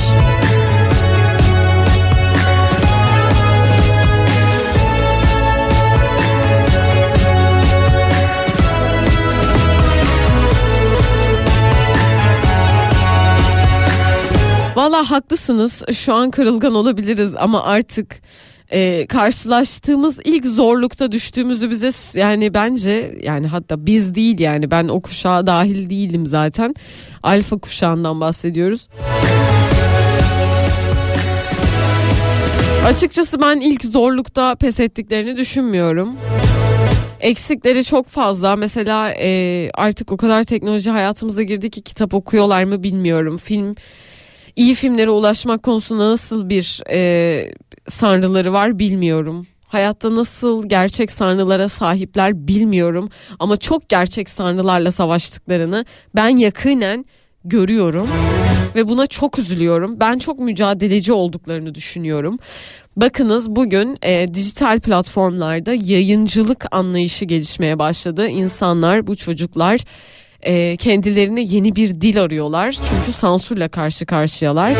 Valla haklısınız, şu an kırılgan olabiliriz ama artık karşılaştığımız ilk zorlukta düştüğümüzü bize, yani bence, yani hatta biz değil, yani ben o kuşağa dahil değilim zaten, alfa kuşağından bahsediyoruz. Açıkçası ben ilk zorlukta pes ettiklerini düşünmüyorum. Eksikleri çok fazla. Mesela artık o kadar teknoloji hayatımıza girdi ki kitap okuyorlar mı bilmiyorum. İyi filmlere ulaşmak konusunda nasıl bir sanrıları var bilmiyorum. Hayatta nasıl gerçek sanrılara sahipler bilmiyorum. Ama çok gerçek sanrılarla savaştıklarını ben yakinen görüyorum. Ve buna çok üzülüyorum. Ben çok mücadeleci olduklarını düşünüyorum. Bakınız bugün dijital platformlarda yayıncılık anlayışı gelişmeye başladı. İnsanlar, bu çocuklar... kendilerine yeni bir dil arıyorlar. Çünkü sansürle karşı karşıyalar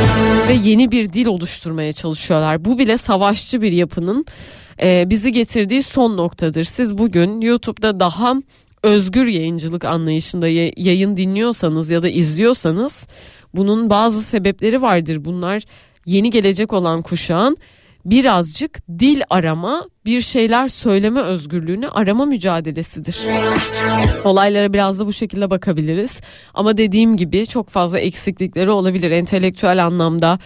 ve yeni bir dil oluşturmaya çalışıyorlar. Bu bile savaşçı bir yapının bizi getirdiği son noktadır. Siz bugün YouTube'da daha özgür yayıncılık anlayışında yayın dinliyorsanız ya da izliyorsanız, bunun bazı sebepleri vardır. Bunlar yeni gelecek olan kuşağın birazcık dil arama, bir şeyler söyleme özgürlüğünü arama mücadelesidir. Olaylara biraz da bu şekilde bakabiliriz. Ama dediğim gibi çok fazla eksiklikleri olabilir. Entelektüel anlamda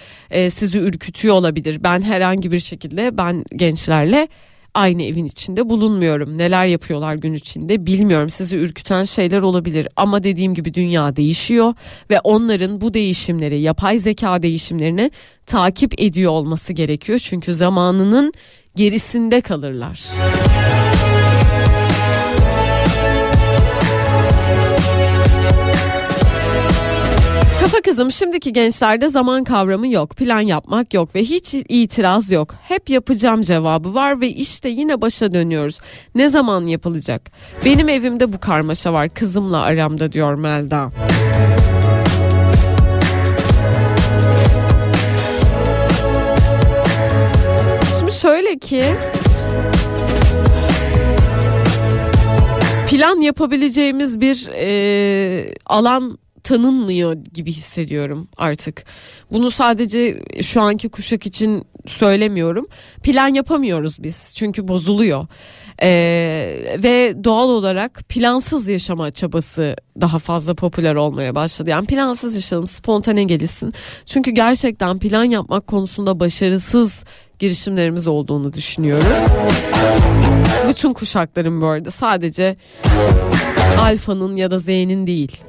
sizi ürkütüyor olabilir. Ben herhangi bir şekilde gençlerle aynı evin içinde bulunmuyorum. Neler yapıyorlar gün içinde bilmiyorum. Sizi ürküten şeyler olabilir ama dediğim gibi dünya değişiyor ve onların bu değişimleri, yapay zeka değişimlerini takip ediyor olması gerekiyor. Çünkü zamanının gerisinde kalırlar. Kafa kızım, şimdiki gençlerde zaman kavramı yok, plan yapmak yok ve hiç itiraz yok. Hep yapacağım cevabı var ve işte yine başa dönüyoruz. Ne zaman yapılacak? Benim evimde bu karmaşa var kızımla aramda, diyor Melda. Şimdi şöyle ki, plan yapabileceğimiz bir alan tanınmıyor gibi hissediyorum artık. Bunu sadece şu anki kuşak için söylemiyorum. Plan yapamıyoruz biz çünkü bozuluyor. Ve doğal olarak plansız yaşama çabası daha fazla popüler olmaya başladı. Yani plansız yaşayalım, spontane gelişsin. Çünkü gerçekten plan yapmak konusunda başarısız girişimlerimiz olduğunu düşünüyorum. Bütün kuşakların bu arada, sadece alfanın ya da z'nin değil.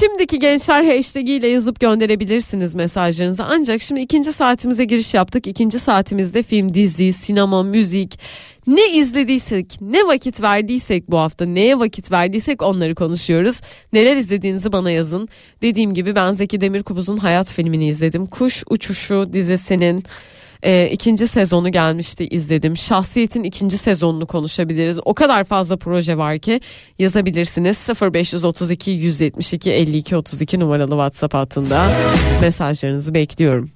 Şimdiki gençler hashtag'iyle yazıp gönderebilirsiniz mesajlarınızı. Ancak şimdi ikinci saatimize giriş yaptık. İkinci saatimizde film, dizi, sinema, müzik, ne izlediysek, ne vakit verdiysek bu hafta, neye vakit verdiysek onları konuşuyoruz. Neler izlediğinizi bana yazın. Dediğim gibi ben Zeki Demirkubuz'un Hayat filmini izledim. Kuş Uçuşu dizisinin ikinci sezonu gelmişti, izledim. Şahsiyet'in ikinci sezonunu konuşabiliriz. O kadar fazla proje var ki yazabilirsiniz. 0532 172 52 32 numaralı WhatsApp hattında mesajlarınızı bekliyorum.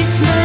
Gitme.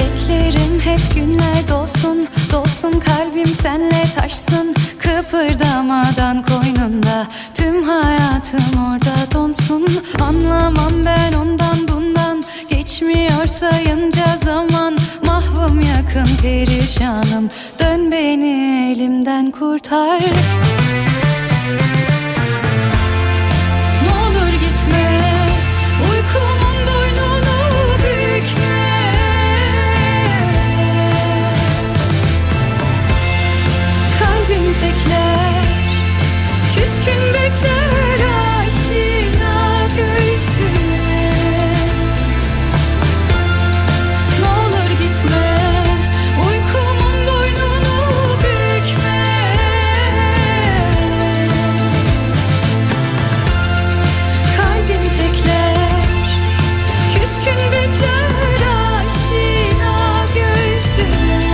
Beklerim hep günler dolsun, dolsun kalbim senle taşsın. Kıpırdamadan koynunda tüm hayatım orada donsun. Anlamam ben ondan bundan, geçmiyor sayınca zaman. Mahvum yakın perişanım, dön beni elimden kurtar. Küskün bekler aşina göğsüne. Ne olur gitme, uykumun boynunu bükme. Kalbim tekler, küskün bekler aşina göğsüne.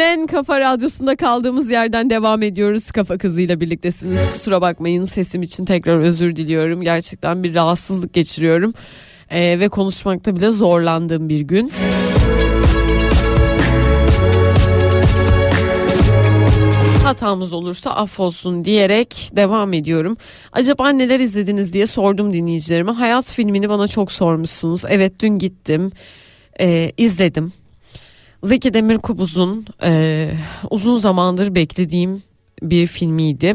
En Kafa Radyosu'nda kaldığımız yerden devam ediyoruz. Kafa Kızı'yla birliktesiniz. Kusura bakmayın, sesim için tekrar özür diliyorum. Gerçekten bir rahatsızlık geçiriyorum. ve konuşmakta bile zorlandığım bir gün. Hatamız olursa affolsun diyerek devam ediyorum. Acaba neler izlediniz diye sordum dinleyicilerime. Hayat filmini bana çok sormuşsunuz. Evet, dün gittim, izledim. Zeki Demirkubuz'un uzun zamandır beklediğim bir filmiydi.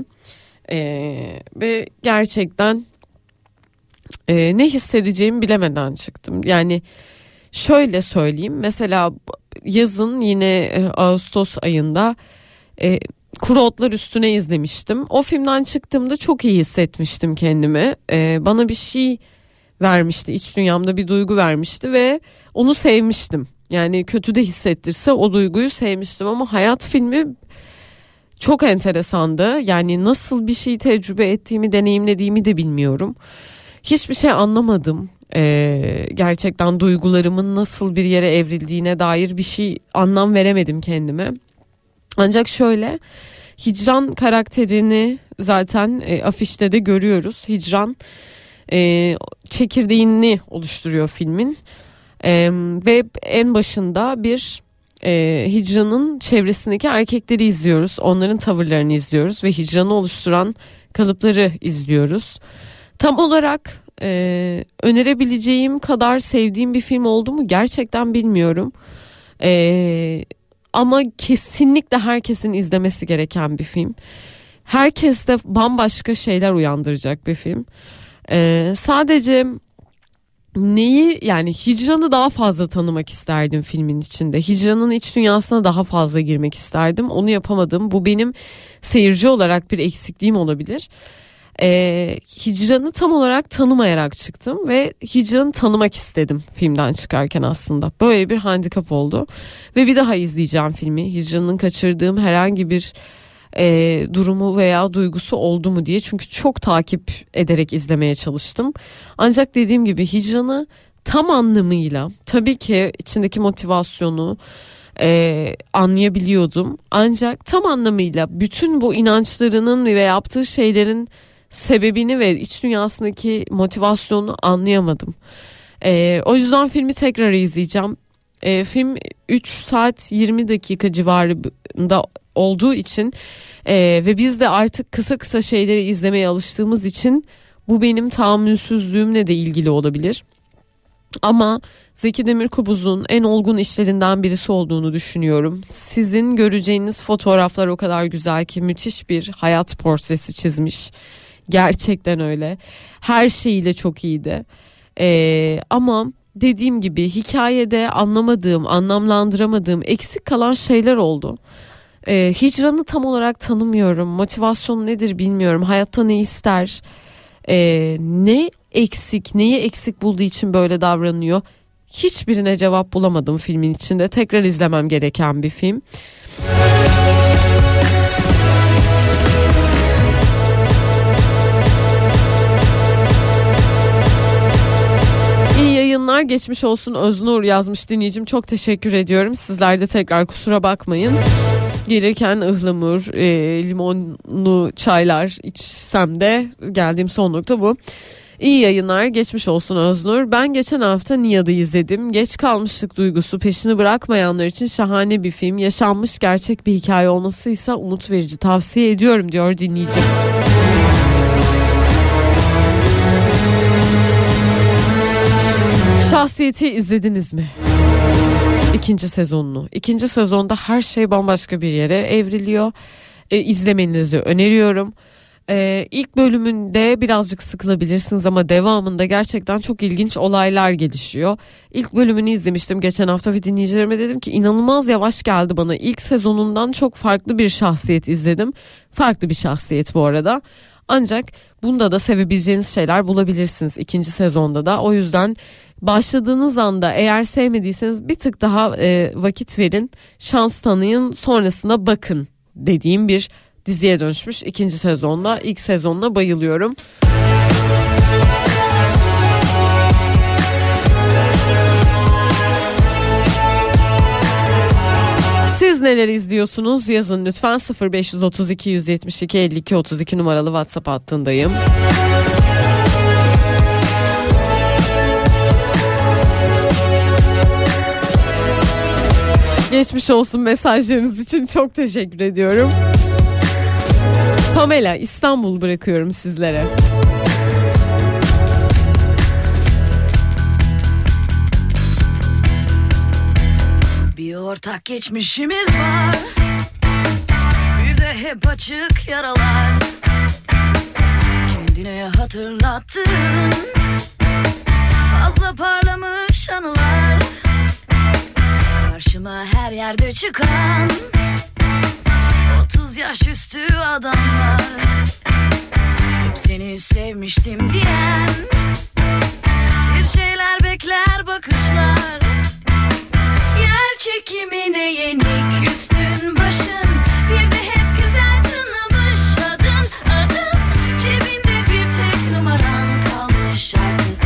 Ve gerçekten ne hissedeceğimi bilemeden çıktım. Yani şöyle söyleyeyim. Mesela yazın yine Ağustos ayında Kuru Otlar Üstüne izlemiştim. O filmden çıktığımda çok iyi hissetmiştim kendimi. Bana bir şey vermişti. İç dünyamda bir duygu vermişti ve onu sevmiştim. Yani kötü de hissettirse o duyguyu sevmiştim. Ama Hayat filmi çok enteresandı. Yani nasıl bir şey tecrübe ettiğimi, deneyimlediğimi de bilmiyorum. Hiçbir şey anlamadım. Gerçekten duygularımın nasıl bir yere evrildiğine dair bir şey anlam veremedim kendime. Ancak şöyle, Hicran karakterini zaten afişte de görüyoruz. Hicran çekirdeğini oluşturuyor filmin. Ve en başında bir Hicran'ın çevresindeki erkekleri izliyoruz. Onların tavırlarını izliyoruz ve Hicran'ı oluşturan kalıpları izliyoruz. Tam olarak önerebileceğim kadar sevdiğim bir film oldu mu gerçekten bilmiyorum. Ama kesinlikle herkesin izlemesi gereken bir film. Herkeste bambaşka şeyler uyandıracak bir film. Sadece neyi, yani Hicran'ı daha fazla tanımak isterdim filmin içinde. Hicran'ın iç dünyasına daha fazla girmek isterdim. Onu yapamadım. Bu benim seyirci olarak bir eksikliğim olabilir. Hicran'ı tam olarak tanımayarak çıktım ve Hicran'ı tanımak istedim filmden çıkarken aslında. Böyle bir handikap oldu ve bir daha izleyeceğim filmi. Hicran'ın kaçırdığım herhangi bir durumu veya duygusu oldu mu diye, çünkü çok takip ederek izlemeye çalıştım. Ancak dediğim gibi Hicran'ı tam anlamıyla, tabii ki içindeki motivasyonu anlayabiliyordum. Ancak tam anlamıyla bütün bu inançlarının ve yaptığı şeylerin sebebini ve iç dünyasındaki motivasyonunu anlayamadım. O yüzden filmi tekrar izleyeceğim. Film 3 saat 20 dakika civarında olduğu için ve biz de artık kısa kısa şeyleri izlemeye alıştığımız için bu benim tahammülsüzlüğümle de ilgili olabilir. Ama Zeki Demirkubuz'un en olgun işlerinden birisi olduğunu düşünüyorum. Sizin göreceğiniz fotoğraflar o kadar güzel ki, müthiş bir hayat portresi çizmiş. Gerçekten öyle. Her şeyiyle çok iyiydi. Ama dediğim gibi hikayede anlamadığım, anlamlandıramadığım, eksik kalan şeyler oldu. Hicran'ı tam olarak tanımıyorum. Motivasyonu nedir bilmiyorum. Hayatta ne ister? Ne eksik, neyi eksik bulduğu için böyle davranıyor? Hiçbirine cevap bulamadım filmin içinde. Tekrar izlemem gereken bir film. Yayınlar geçmiş olsun Öznur yazmış dinleyicim, çok teşekkür ediyorum. Sizler de tekrar kusura bakmayın. Gelirken ıhlamur, limonlu çaylar içsem de geldiğim son nokta bu. İyi yayınlar, geçmiş olsun Öznur. Ben geçen hafta Nia'da izledim. Geç kalmışlık duygusu peşini bırakmayanlar için şahane bir film. Yaşanmış gerçek bir hikaye olmasıysa umut verici, tavsiye ediyorum diyor dinleyicim. Şahsiyeti izlediniz mi? 2. sezonunu. 2. sezonda her şey bambaşka bir yere evriliyor. İzlemenizi öneriyorum. İlk bölümünde birazcık sıkılabilirsiniz ama devamında gerçekten çok ilginç olaylar gelişiyor. İlk bölümünü izlemiştim geçen hafta ve dinleyicilerime dedim ki inanılmaz yavaş geldi bana. İlk sezonundan çok farklı bir şahsiyet izledim. Farklı bir şahsiyet bu arada. Ancak bunda da sevebileceğiniz şeyler bulabilirsiniz 2. sezonda da. O yüzden başladığınız anda eğer sevmediyseniz bir tık daha vakit verin, şans tanıyın, sonrasına bakın dediğim bir diziye dönüşmüş 2. sezonda. İlk sezonuna bayılıyorum. Siz neler izliyorsunuz? Yazın lütfen. 0532 172 52 32 numaralı WhatsApp hattındayım. Geçmiş olsun mesajlarınız için çok teşekkür ediyorum. Pamela, İstanbul bırakıyorum sizlere. Bir ortak geçmişimiz var, bir de hep açık yaralar. Kendine hatırlattığın fazla parlamış anılar. Karşıma her yerde çıkan 30 yaş üstü adamlar. Hep seni sevmiştim diyen bir şeyler bekler bakışlar. Yer çekimine yenik üstün başın, bir de hep güzel tınlamış adın adın. Cebinde bir tek numaran kalmış artık,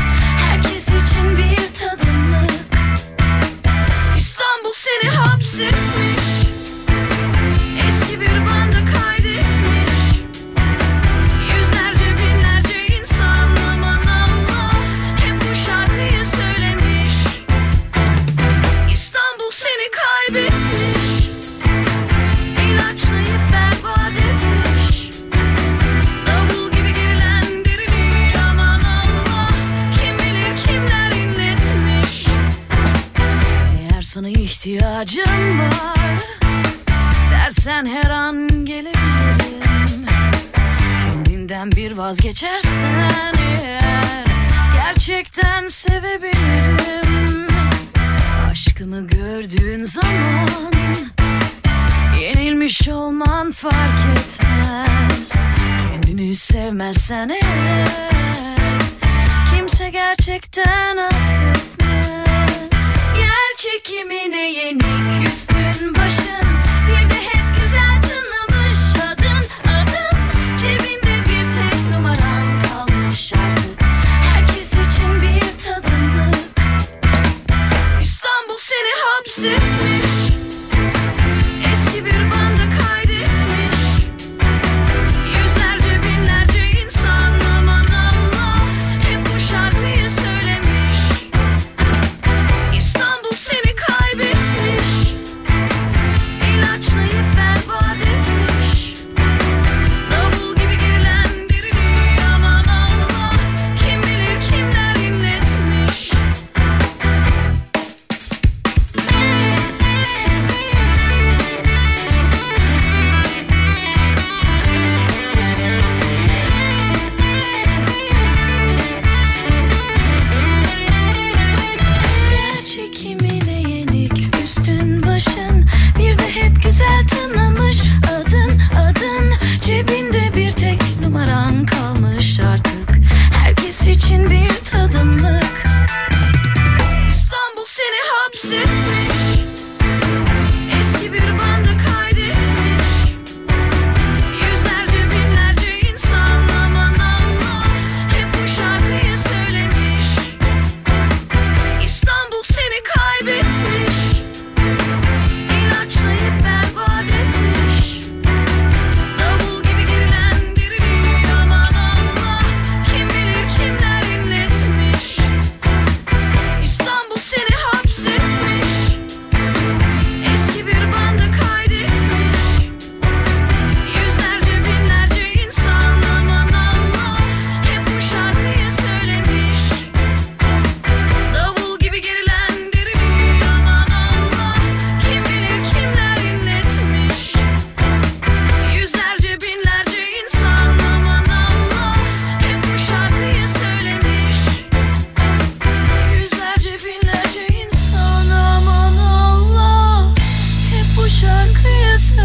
herkes için bir tadımlık. İstanbul seni hapsetmiş, eski bir bandı kaydetmiş. Yüzlerce binlerce insan aman Allah hep bu şarkıyı söylemiş. İstanbul seni kaybetmiş, ilaçlayıp berbat etmiş. Davul gibi gerilen derini aman Allah kim bilir kimler inletmiş. Eğer sana ihtiyacım var dersen her an gelebilirim. Kendinden bir vazgeçersen eğer gerçekten sevebilirim. Aşkımı gördüğün zaman yenilmiş olman fark etmez. Kendini sevmezsen eğer kimse gerçekten affetmez. Yer çekimine yenik üstün başın, bir de hep güzel tınlamış adın adın. Cebinde bir tek numaran kalmış artık, herkes için bir tadımlık. İstanbul seni hapsetmiş, eski bir bandı kaydetmiş. Yüzlerce binlerce insan aman Allah hep bu şarkıyı söylemiş. İstanbul seni kaybetmiş, İlaçlayıp berbat etmiş. Davul gibi gerilen derini aman Allah kim bilir kimler inletmiş. Yer çekimine yenik üstün başın, bir de hep güzel tınlamış adın adın. Cebinde bir tek numaran kalmış artık, herkes için bir tadımlık. İstanbul seni hapsetmiş, eski bir bandı kaydetmiş. Yüzlerce binlerce insan aman Allah hep bu şarkıyı söylemiş. İstanbul seni kaybetmiş, İlaçlayıp berbat etmiş. Davul gibi gerilen derini aman Allah kim bilir kimler inletmiş. İstanbul seni hapsetmiş, eski bir bandı kaydetmiş. Yüzlerce binlerce insan aman Allah hep bu şarkıyı söylemiş. Davul gibi gerilen derini aman Allah kim bilir kimler inletmiş. Yüzlerce binlerce insan aman Allah hep bu şarkıyı söylemiş. Yüzlerce binlerce insan aman Allah hep bu şarkıyı söylemiş.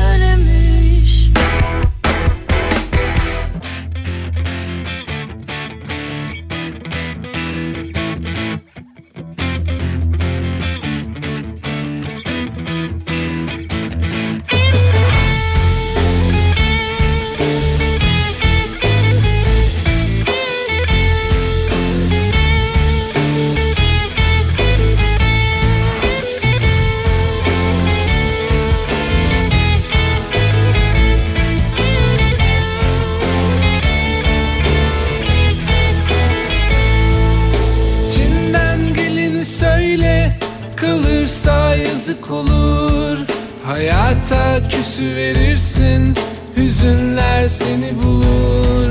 Çin'den gelini söyle, kalırsa yazık olur. Hayata küsüverirsin, hüzünler seni bulur.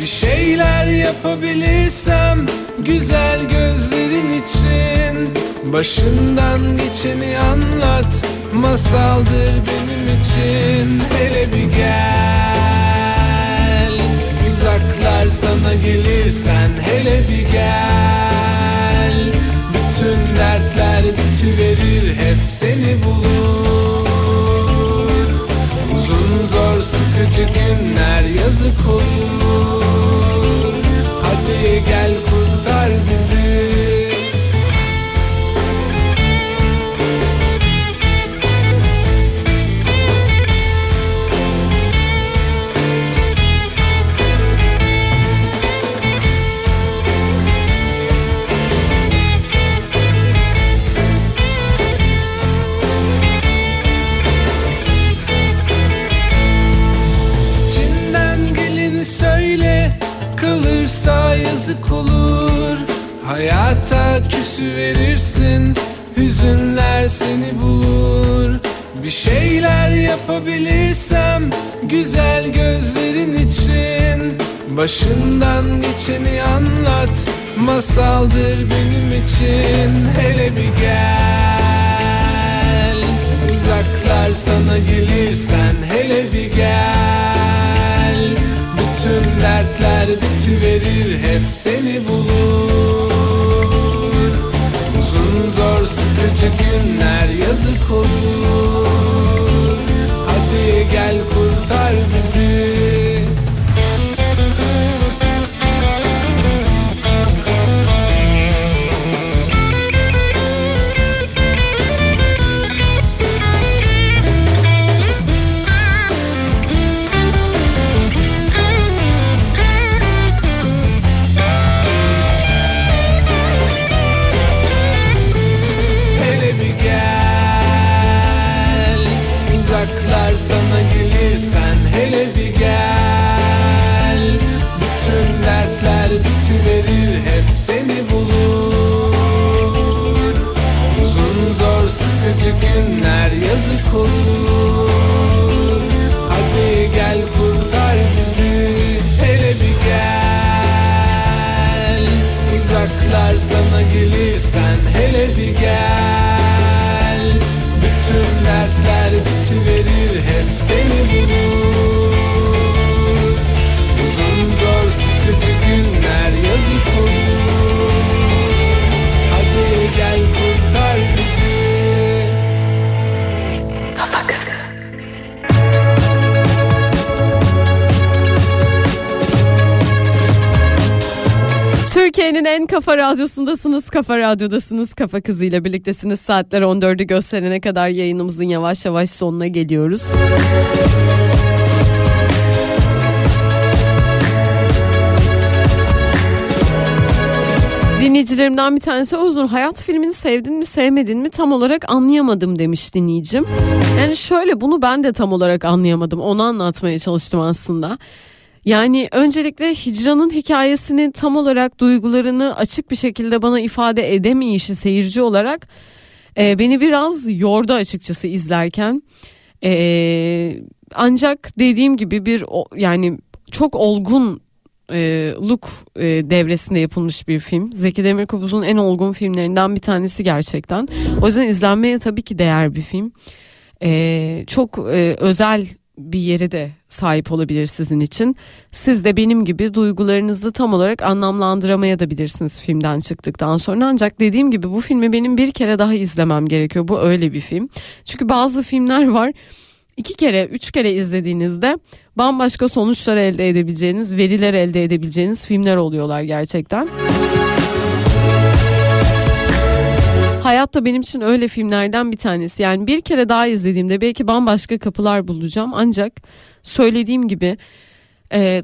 Bir şeyler yapabilirsem güzel gözlerin için, başından geçeni anlat, masaldır benim için. Hele bir gel, uzaklar sana gelirsen. Hele bir gel, bütün dertler bitiverir, hep seni bulur. Uzun zor sıkıcı günler yazık olur. Hadi gel kurtar bizi. Yazık olur, hayata küsüverirsin, hüzünler seni bulur. Bir şeyler yapabilirsem güzel gözlerin için, başından geçeni anlat, masaldır benim için. Hele bir gel, uzaklar sana gelirsen. Hele bir gel, tüm dertler bitiverir, hep seni bulur. Uzun zor sıkıcı günler yazık olur. Hadi gel kurtar bizi. Sana gelirsen hele bir gel, bütün dertler bitiverir, hep seni bulur. Uzun zor sıkıcı günler yazık olur. Hadi gel kurtar bizi. Hele bir gel, uzaklar sana gelirsen. Hele bir gel, bütün dertler bitiverir, hep seni bulur. Uzun zor sıkıcı günler yazık olur. Hadi gel kurtar bizi. Kafa Kızı. Türkiye'nin en kafa radyosundasınız, Kafa Radyo'dasınız, Kafa Kızı ile birliktesiniz. Saatler 14'ü gösterene kadar yayınımızın yavaş yavaş sonuna geliyoruz. Dinleyicilerimden bir tanesi, Öznur, Hayat filmini sevdin mi sevmedin mi tam olarak anlayamadım demiş dinleyicim. Yani şöyle, bunu ben de tam olarak anlayamadım, onu anlatmaya çalıştım aslında. Yani öncelikle hicranın hikayesini tam olarak, duygularını açık bir şekilde bana ifade edemeyişi seyirci olarak beni biraz yordu açıkçası izlerken. Ancak dediğim gibi yani çok olgunluk devresinde yapılmış bir film. Zeki Demirkubuz'un en olgun filmlerinden bir tanesi gerçekten. O yüzden izlenmeye tabii ki değer bir film. Çok özel bir yere de sahip olabilir sizin için. Siz de benim gibi duygularınızı tam olarak anlamlandıramaya da bilirsiniz filmden çıktıktan sonra. Ancak dediğim gibi bu filmi benim bir kere daha izlemem gerekiyor. Bu öyle bir film. Çünkü bazı filmler var, 2 kere, 3 kere izlediğinizde bambaşka sonuçlar elde edebileceğiniz, veriler elde edebileceğiniz filmler oluyorlar gerçekten. Hayat da benim için öyle filmlerden bir tanesi. Yani bir kere daha izlediğimde belki bambaşka kapılar bulacağım. Ancak söylediğim gibi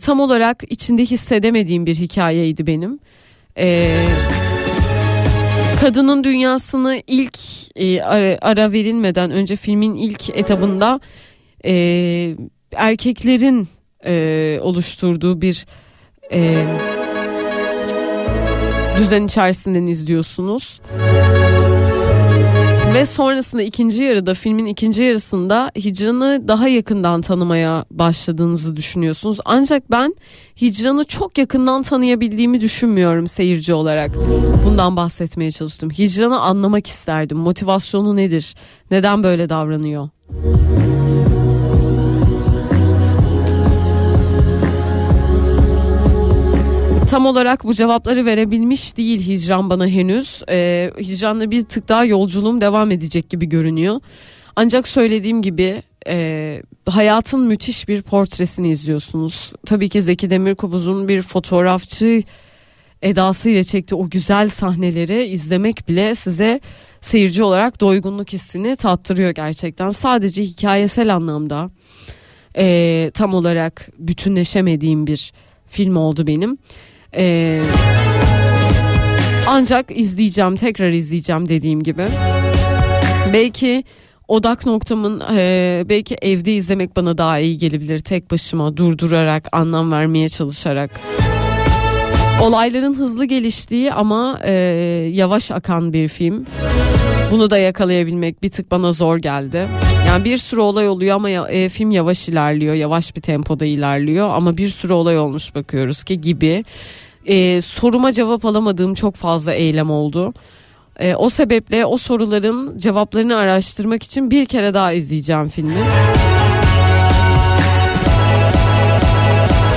tam olarak içinde hissedemediğim bir hikayeydi benim. Kadının dünyasını ilk ara verilmeden önce, filmin ilk etabında erkeklerin oluşturduğu bir düzen içerisinden izliyorsunuz. Ve sonrasında filmin ikinci yarısında hicranı daha yakından tanımaya başladığınızı düşünüyorsunuz. Ancak ben hicranı çok yakından tanıyabildiğimi düşünmüyorum seyirci olarak. Bundan bahsetmeye çalıştım. Hicranı anlamak isterdim. Motivasyonu nedir? Neden böyle davranıyor? Tam olarak bu cevapları verebilmiş değil hicran bana henüz. Hicranla bir tık daha yolculuğum devam edecek gibi görünüyor. Ancak söylediğim gibi hayatın müthiş bir portresini izliyorsunuz. Tabii ki Zeki Demirkubuz'un bir fotoğrafçı edasıyla çektiği o güzel sahneleri izlemek bile size seyirci olarak doygunluk hissini tattırıyor gerçekten. Sadece hikayesel anlamda tam olarak bütünleşemediğim bir film oldu benim. Ancak izleyeceğim, tekrar izleyeceğim dediğim gibi. Belki odak noktamın belki evde izlemek bana daha iyi gelebilir. Tek başıma durdurarak, anlam vermeye çalışarak. Olayların hızlı geliştiği ama yavaş akan bir film. Bunu da yakalayabilmek bir tık bana zor geldi. Yani bir sürü olay oluyor ama film yavaş ilerliyor. Yavaş bir tempoda ilerliyor ama bir sürü olay olmuş bakıyoruz ki gibi. Soruma cevap alamadığım çok fazla eylem oldu. O sebeple o soruların cevaplarını araştırmak için bir kere daha izleyeceğim filmi.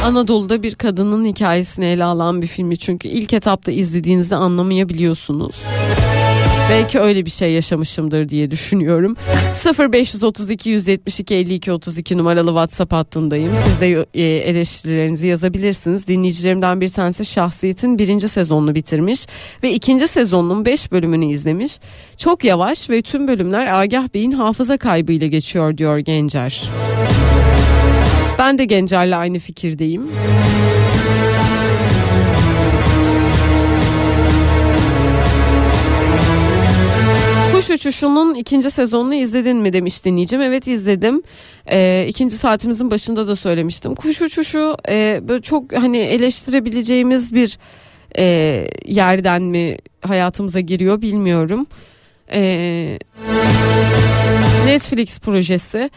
Anadolu'da bir kadının hikayesini ele alan bir filmi. Çünkü ilk etapta izlediğinizde anlamayabiliyorsunuz. Belki öyle bir şey yaşamışımdır diye düşünüyorum. 0532 172 52 32 numaralı WhatsApp hattındayım. Siz de eleştirilerinizi yazabilirsiniz. Dinleyicilerimden bir tanesi Şahsiyet'in 1. sezonunu bitirmiş ve 2. sezonunun 5 bölümünü izlemiş. Çok yavaş ve tüm bölümler Agah Bey'in hafıza kaybıyla geçiyor diyor Gencer. Ben de Gencer'le aynı fikirdeyim. Kuş Uçuşu'nun 2. sezonunu izledin mi demiş dinleyicim. Evet izledim. 2. saatimizin başında da söylemiştim. Kuş Uçuşu böyle çok hani eleştirebileceğimiz bir yerden mi hayatımıza giriyor bilmiyorum. Netflix projesi.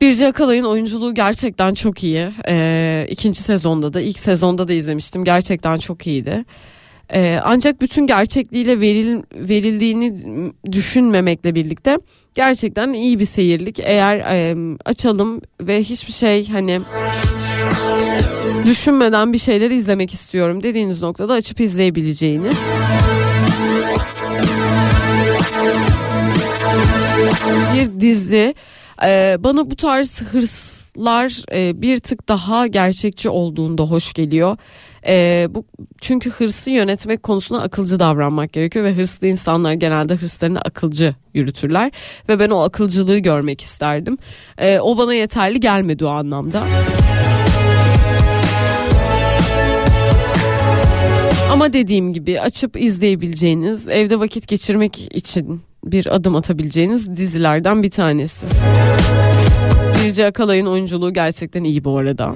Birce Akalay'ın oyunculuğu gerçekten çok iyi. 2. sezonda da, ilk sezonda da izlemiştim. Gerçekten çok iyiydi. Ancak bütün gerçekliğiyle verildiğini düşünmemekle birlikte gerçekten iyi bir seyirlik. Eğer açalım ve hiçbir şey hani düşünmeden bir şeyleri izlemek istiyorum dediğiniz noktada açıp izleyebileceğiniz. Bir dizi. Bana bu tarz hırslar bir tık daha gerçekçi olduğunda hoş geliyor. Çünkü hırsı yönetmek konusunda akılcı davranmak gerekiyor ve hırslı insanlar genelde hırslarını akılcı yürütürler ve ben o akılcılığı görmek isterdim. O bana yeterli gelmedi o anlamda. Ama dediğim gibi açıp izleyebileceğiniz, evde vakit geçirmek için bir adım atabileceğiniz dizilerden bir tanesi. Birce Akalay'ın oyunculuğu gerçekten iyi bu arada.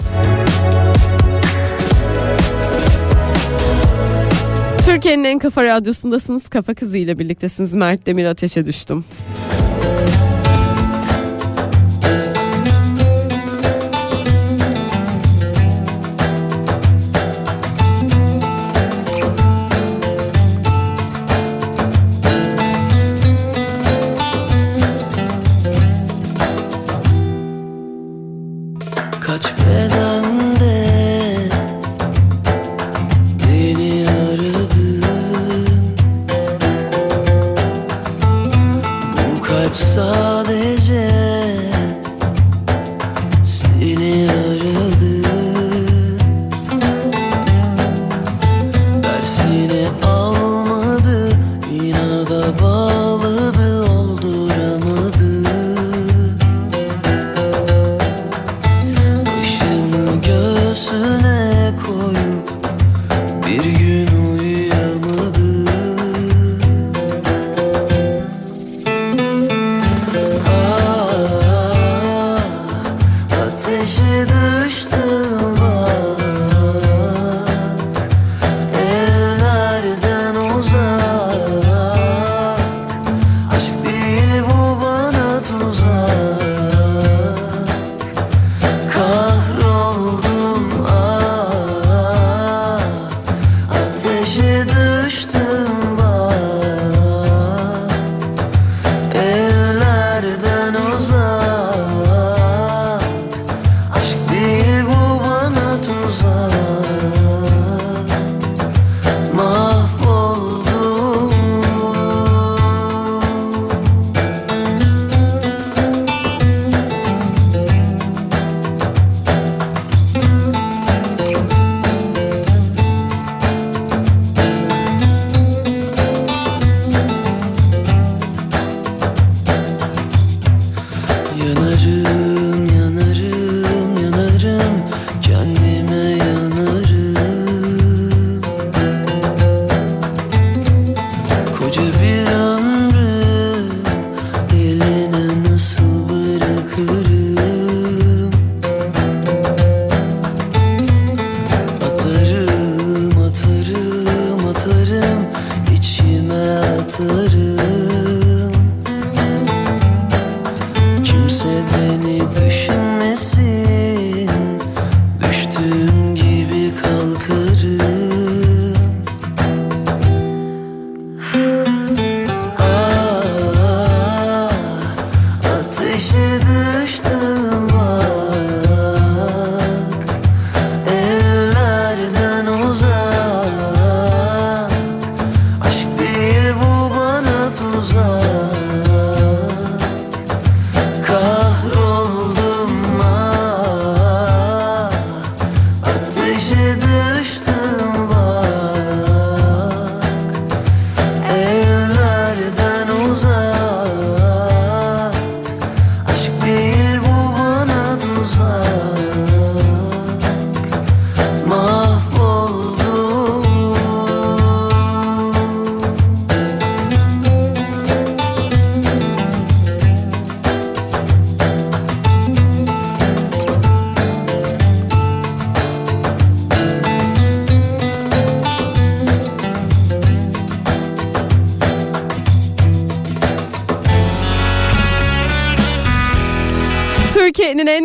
Türkiye'nin en kafa radyosundasınız. Kafa Kızı ile birliktesiniz. Mert Demir Ateş'e düştüm.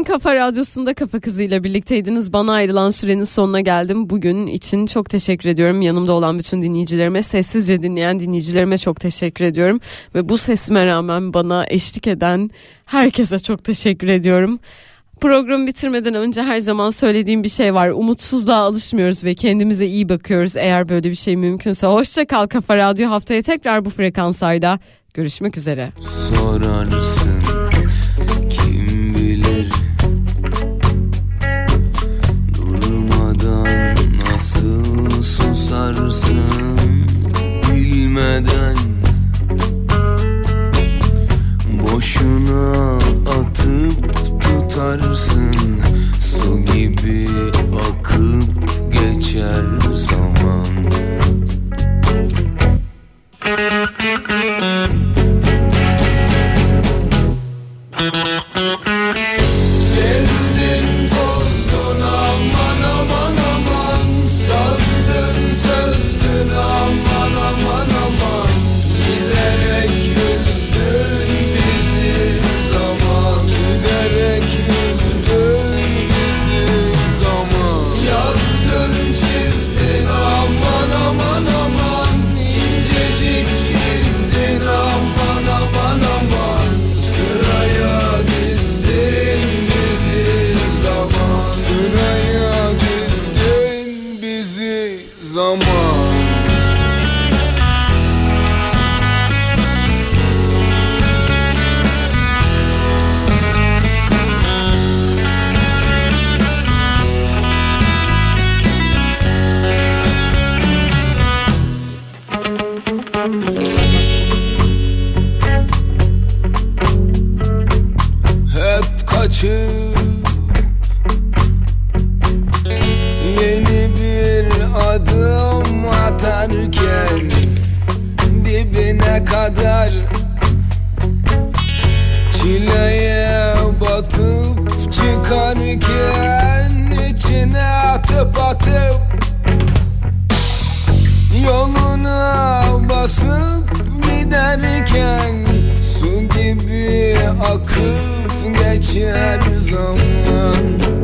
Kafa Radyosu'nda Kafa Kızı ile birlikteydiniz. Bana ayrılan sürenin sonuna geldim. Bugün için çok teşekkür ediyorum. Yanımda olan bütün dinleyicilerime, sessizce dinleyen dinleyicilerime çok teşekkür ediyorum. Ve bu sesime rağmen bana eşlik eden herkese çok teşekkür ediyorum. Programı bitirmeden önce her zaman söylediğim bir şey var. Umutsuzluğa alışmıyoruz ve kendimize iyi bakıyoruz. Eğer böyle bir şey mümkünse. Hoşça kal Kafa Radyo. Haftaya tekrar bu frekanslarda görüşmek üzere. Sorarsın kim bilir nasıl susarsın bilmeden, boşuna atıp tutarsın, su gibi akıp geçer zaman. Gezdin tozdun aman aman aman, sazdın sözdün aman aman aman, giderek üzdün bizi zaman, giderek üzdün bizi zaman, yazdın çizdin aman aman aman, incecik izdin aman aman aman, sıraya dizdin bizi zaman, sıraya dizdin bizi zaman. Hep kaçıp yeni bir adım atarken dibine kadar çileye batıp çıkarken içine atıp atıp yoluna basıp giderken su gibi akıp geçer zaman.